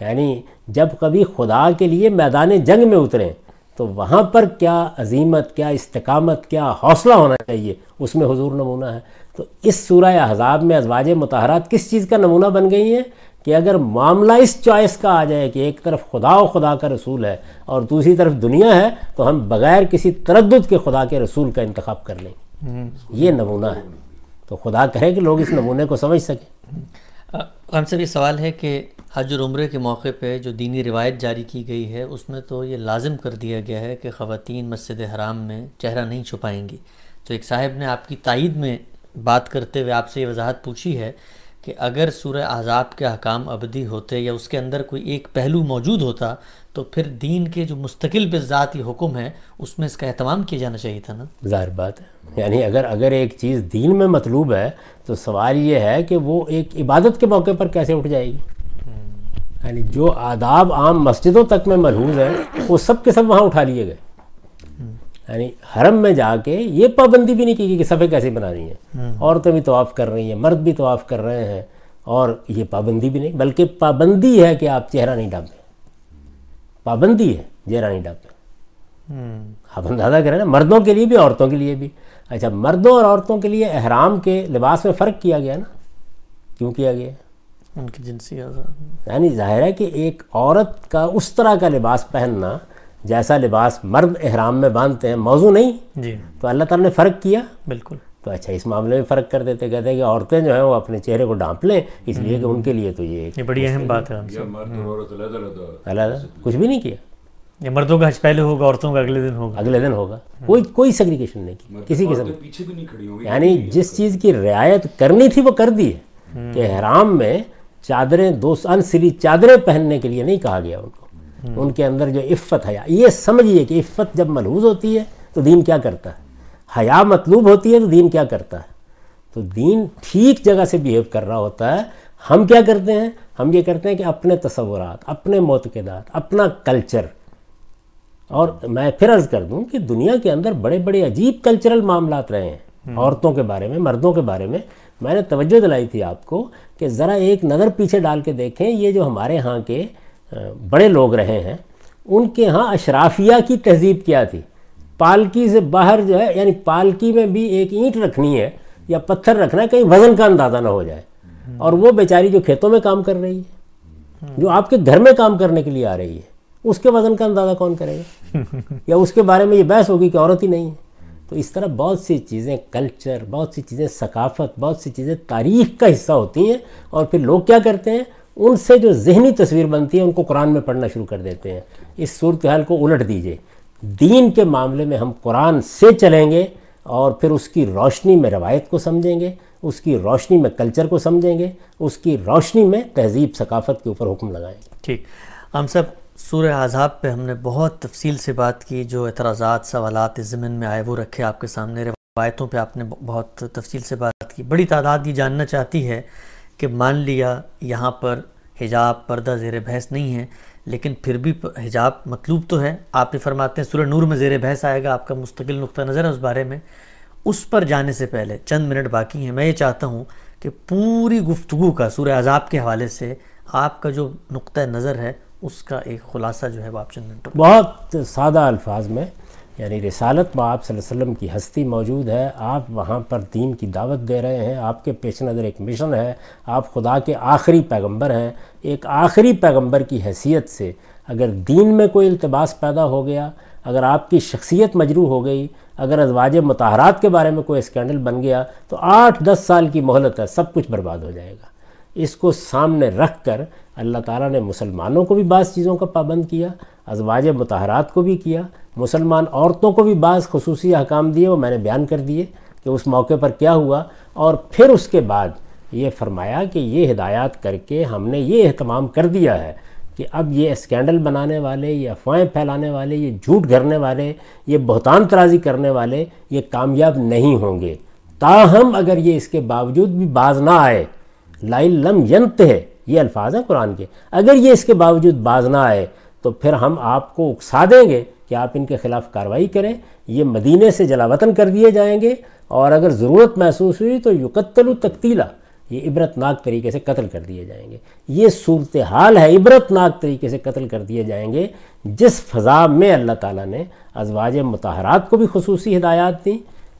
یعنی جب کبھی خدا کے لیے میدان جنگ میں اتریں تو وہاں پر کیا عظیمت، کیا استقامت، کیا حوصلہ ہونا چاہیے، اس میں حضور نمونہ ہے. تو اس سورہ احزاب میں ازواج مطہرات کس چیز کا نمونہ بن گئی ہیں کہ اگر معاملہ اس چوائس کا آ جائے کہ ایک طرف خدا و خدا کا رسول ہے اور دوسری طرف دنیا ہے، تو ہم بغیر کسی تردد کے خدا کے رسول کا انتخاب کر لیں گے. یہ نمونہ ہے، تو خدا کہے کہ لوگ اس نمونے کو سمجھ سکیں. ہم سے بھی سوال ہے کہ حج اور عمرے کے موقع پہ جو دینی روایت جاری کی گئی ہے اس میں تو یہ لازم کر دیا گیا ہے کہ خواتین مسجد حرام میں چہرہ نہیں چھپائیں گی. تو ایک صاحب نے آپ کی تائید میں بات کرتے ہوئے آپ سے یہ وضاحت پوچھی ہے کہ اگر سورہ احزاب کے احکام ابدی ہوتے یا اس کے اندر کوئی ایک پہلو موجود ہوتا تو پھر دین کے جو مستقل بذاتی حکم ہے اس میں اس کا اہتمام کیا جانا چاہیے تھا نا. ظاہر بات ہے، یعنی اگر ایک چیز دین میں مطلوب ہے تو سوال یہ ہے کہ وہ ایک عبادت کے موقع پر کیسے اٹھ جائے گی. یعنی جو آداب عام مسجدوں تک میں ملحوظ ہیں وہ سب کے سب وہاں اٹھا لیے گئے. یعنی حرم میں جا کے یہ پابندی بھی نہیں کی گئی کہ صفحے کیسے بنا رہی ہیں، عورتیں بھی طواف کر رہی ہیں، مرد بھی طواف کر رہے ہیں، اور یہ پابندی بھی نہیں، بلکہ پابندی ہے کہ آپ چہرہ نہیں ڈھانپیں. پابندی ہے چہرہ نہیں ڈھانپیں. آپ اندازہ کریں نا، مردوں کے لیے بھی عورتوں کے لیے بھی. اچھا، مردوں اور عورتوں کے لیے احرام کے لباس میں فرق کیا گیا نا، کیوں کیا گیا؟ ان کی جنسی آزاد، یعنی ظاہر ہے کہ ایک عورت کا اس طرح کا لباس پہننا جیسا لباس مرد احرام میں باندھتے ہیں موضوع نہیں جی. تو اللہ تعالیٰ نے فرق کیا بالکل. تو اچھا اس معاملے میں فرق کر دیتے، کہتے ہیں کہ عورتیں جو ہیں وہ اپنے چہرے کو ڈھانپ لیں، اس لیے کہ ان کے لیے تو یہ بڑی اہم بات ہے. کچھ بھی نہیں کیا، یہ مردوں کا حج پہلے ہوگا، عورتوں کا اگلے دن ہوگا، اگلے دن ہوگا. کوئی سیگریگیشن نہیں کی کسی قسم کی، یعنی جس چیز کی رعایت کرنی تھی وہ کر دی ہے. کہ احرام میں چادریں، دو انسری چادریں پہننے کے لیے نہیں کہا گیا ان کو، ان کے اندر جو عفت حیا، یہ سمجھیے کہ عفت جب ملحوظ ہوتی ہے تو دین کیا کرتا ہے، حیا مطلوب ہوتی ہے تو دین کیا کرتا ہے. تو دین ٹھیک جگہ سے بیہیو کر رہا ہوتا ہے. ہم کیا کرتے ہیں؟ ہم یہ کرتے ہیں کہ اپنے تصورات، اپنے معتقدات، اپنا کلچر اور میں پھر عرض کر دوں کہ دنیا کے اندر بڑے بڑے عجیب کلچرل معاملات رہے ہیں عورتوں کے بارے میں، مردوں کے بارے میں. میں نے توجہ دلائی تھی آپ کو کہ ذرا ایک نظر پیچھے ڈال کے دیکھیں، یہ جو ہمارے ہاں کے بڑے لوگ رہے ہیں ان کے ہاں اشرافیہ کی تہذیب کیا تھی. پالکی سے باہر جو ہے، یعنی پالکی میں بھی ایک اینٹ رکھنی ہے یا پتھر رکھنا ہے کہیں وزن کا اندازہ نہ ہو جائے، اور وہ بیچاری جو کھیتوں میں کام کر رہی ہے، جو آپ کے گھر میں کام کرنے کے لیے آ رہی ہے، اس کے وزن کا اندازہ کون کرے گا؟ یا اس کے بارے میں یہ بحث ہوگی کہ عورت ہی نہیں ہے. تو اس طرح بہت سی چیزیں کلچر، بہت سی چیزیں ثقافت، بہت سی چیزیں تاریخ کا حصہ ہوتی ہیں، اور پھر لوگ کیا کرتے ہیں، ان سے جو ذہنی تصویر بنتی ہے ان کو قرآن میں پڑھنا شروع کر دیتے ہیں. اس صورتحال کو الٹ دیجئے. دین کے معاملے میں ہم قرآن سے چلیں گے، اور پھر اس کی روشنی میں روایت کو سمجھیں گے، اس کی روشنی میں کلچر کو سمجھیں گے، اس کی روشنی میں تہذیب ثقافت کے اوپر حکم لگائیں گے. ٹھیک، ہم سب سورہ احزاب پہ ہم نے بہت تفصیل سے بات کی، جو اعتراضات سوالات اس ضمن میں آئے وہ رکھے آپ کے سامنے. روایتوں پہ آپ نے بہت تفصیل سے بات کی. بڑی تعداد یہ جاننا چاہتی ہے کہ مان لیا یہاں پر حجاب پردہ زیر بحث نہیں ہے، لیکن پھر بھی حجاب مطلوب تو ہے. آپ یہ فرماتے ہیں سورہ نور میں زیر بحث آئے گا، آپ کا مستقل نقطہ نظر ہے اس بارے میں. اس پر جانے سے پہلے چند منٹ باقی ہیں، میں یہ چاہتا ہوں کہ پوری گفتگو کا سورہ احزاب کے حوالے سے آپ کا جو نقطہ نظر ہے اس کا ایک خلاصہ جو ہے آپ چند منٹوں. بہت سادہ الفاظ میں، یعنی رسالت میں آپ صلی اللہ علیہ وسلم کی ہستی موجود ہے، آپ وہاں پر دین کی دعوت دے رہے ہیں، آپ کے پیش نظر ایک مشن ہے، آپ خدا کے آخری پیغمبر ہیں. ایک آخری پیغمبر کی حیثیت سے اگر دین میں کوئی التباس پیدا ہو گیا، اگر آپ کی شخصیت مجروح ہو گئی، اگر ازواج مطہرات کے بارے میں کوئی اسکینڈل بن گیا، تو 8-10 سال کی مہلت ہے، سب کچھ برباد ہو جائے گا. اس کو سامنے رکھ کر اللہ تعالیٰ نے مسلمانوں کو بھی بعض چیزوں کا پابند کیا، ازواج مطہرات کو بھی کیا، مسلمان عورتوں کو بھی بعض خصوصی احکام دیے، وہ میں نے بیان کر دیے کہ اس موقع پر کیا ہوا. اور پھر اس کے بعد یہ فرمایا کہ یہ ہدایات کر کے ہم نے یہ اہتمام کر دیا ہے کہ اب یہ اسکینڈل بنانے والے، یہ افواہیں پھیلانے والے، یہ جھوٹ گھڑنے والے، یہ بہتان ترازی کرنے والے، یہ کامیاب نہیں ہوں گے. تاہم اگر یہ اس کے باوجود بھی باز نہ آئے، لَئِن لَمْ يَنْتَهِ، یہ الفاظ ہیں قرآن کے، اگر یہ اس کے باوجود باز نہ آئے تو پھر ہم آپ کو اکسا دیں گے کہ آپ ان کے خلاف کارروائی کریں، یہ مدینے سے جلا وطن کر دیے جائیں گے، اور اگر ضرورت محسوس ہوئی تو یقتلوا تقتیلا، یہ عبرت ناک طریقے سے قتل کر دیے جائیں گے. یہ صورتحال ہے، عبرت ناک طریقے سے قتل کر دیے جائیں گے. جس فضا میں اللہ تعالیٰ نے ازواج مطہرات کو بھی خصوصی ہدایات دیں،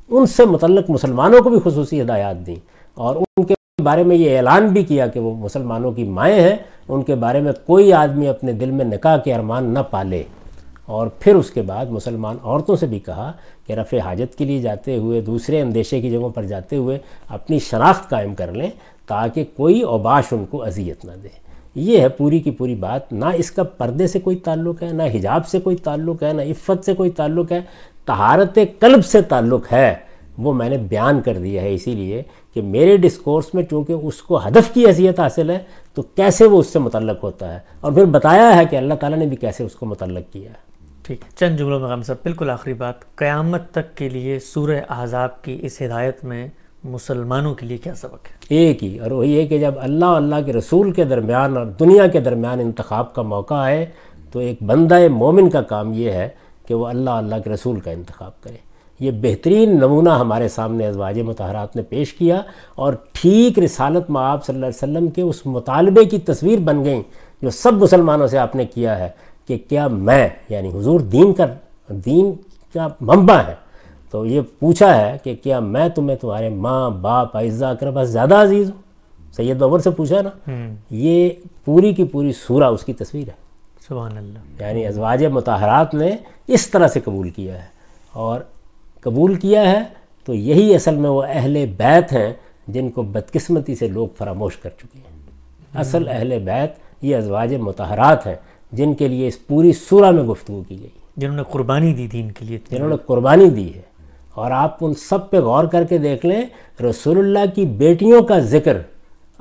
ان سے متعلق مسلمانوں کو بھی خصوصی ہدایات دیں، اور ان کے بارے میں یہ اعلان بھی کیا کہ وہ مسلمانوں کی مائیں ہیں، ان کے بارے میں کوئی آدمی اپنے دل میں نکاح کے ارمان نہ پالے. اور پھر اس کے بعد مسلمان عورتوں سے بھی کہا کہ رفع حاجت کے لیے جاتے ہوئے، دوسرے اندیشے کی جگہوں پر جاتے ہوئے اپنی شناخت قائم کر لیں تاکہ کوئی اوباش ان کو اذیت نہ دے. یہ ہے پوری کی پوری بات. نہ اس کا پردے سے کوئی تعلق ہے، نہ حجاب سے کوئی تعلق ہے، نہ عفت سے کوئی تعلق ہے، طہارت قلب سے تعلق ہے. وہ میں نے بیان کر دیا ہے، اسی لیے کہ میرے ڈسکورس میں چونکہ اس کو ہدف کی حیثیت حاصل ہے تو کیسے وہ اس سے متعلق ہوتا ہے، اور پھر بتایا ہے کہ اللہ تعالیٰ نے بھی کیسے اس کو متعلق کیا ہے. ٹھیک، چند جملوں میں غم صاحب بالکل آخری بات، قیامت تک کے لیے سورہ احزاب کی اس ہدایت میں مسلمانوں کے لیے کیا سبق ہے؟ ایک ہی، اور وہی ہے کہ جب اللہ اور اللہ کے رسول کے درمیان اور دنیا کے درمیان انتخاب کا موقع آئے تو ایک بندہ مومن کا کام یہ ہے کہ وہ اللہ اور اللہ کے رسول کا انتخاب کرے. یہ بہترین نمونہ ہمارے سامنے ازواج مطہرات نے پیش کیا، اور ٹھیک رسالت میں آپ صلی اللہ علیہ وسلم کے اس مطالبے کی تصویر بن گئیں جو سب مسلمانوں سے آپ نے کیا ہے کہ کیا میں، یعنی حضور دین کا منبع ہے، تو یہ پوچھا ہے کہ کیا میں تمہیں تمہارے ماں باپ اعزہ اقربا زیادہ عزیز ہوں؟ سید عمر سے پوچھا نا. یہ پوری کی پوری سورہ اس کی تصویر ہے. سبحان اللہ. یعنی ازواج مطہرات نے اس طرح سے قبول کیا ہے، اور قبول کیا ہے تو یہی اصل میں وہ اہل بیت ہیں جن کو بدقسمتی سے لوگ فراموش کر چکے ہیں. اصل اہل بیت یہ ازواج مطہرات ہیں جن کے لیے اس پوری سورہ میں گفتگو کی گئی، جنہوں نے قربانی دی دین کے لیے، جنہوں نے قربانی دی ہے. اور آپ ان سب پہ غور کر کے دیکھ لیں، رسول اللہ کی بیٹیوں کا ذکر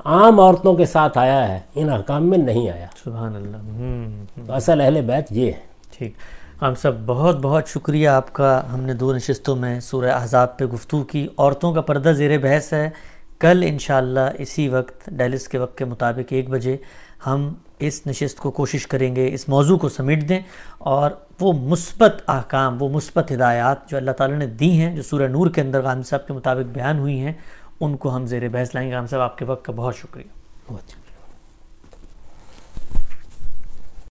عام عورتوں کے ساتھ آیا ہے، ان احکام میں نہیں آیا. سبحان اللہ. تو اصل اہل بیت یہ ہے. ٹھیک، ہم سب بہت بہت شکریہ آپ کا. ہم نے 2 نشستوں میں سورہ احزاب پہ گفتگو کی. عورتوں کا پردہ زیر بحث ہے. کل انشاءاللہ اسی وقت ڈیلس کے وقت کے مطابق 1 بجے ہم اس نشست کو کوشش کریں گے اس موضوع کو سمیٹ دیں اور وہ مثبت احکام وہ مثبت ہدایات جو اللہ تعالیٰ نے دی ہیں جو سورہ نور کے اندر غامدی صاحب کے مطابق بیان ہوئی ہیں ان کو ہم زیر بحث لائیں گے. غامدی صاحب آپ کے وقت کا بہت شکریہ.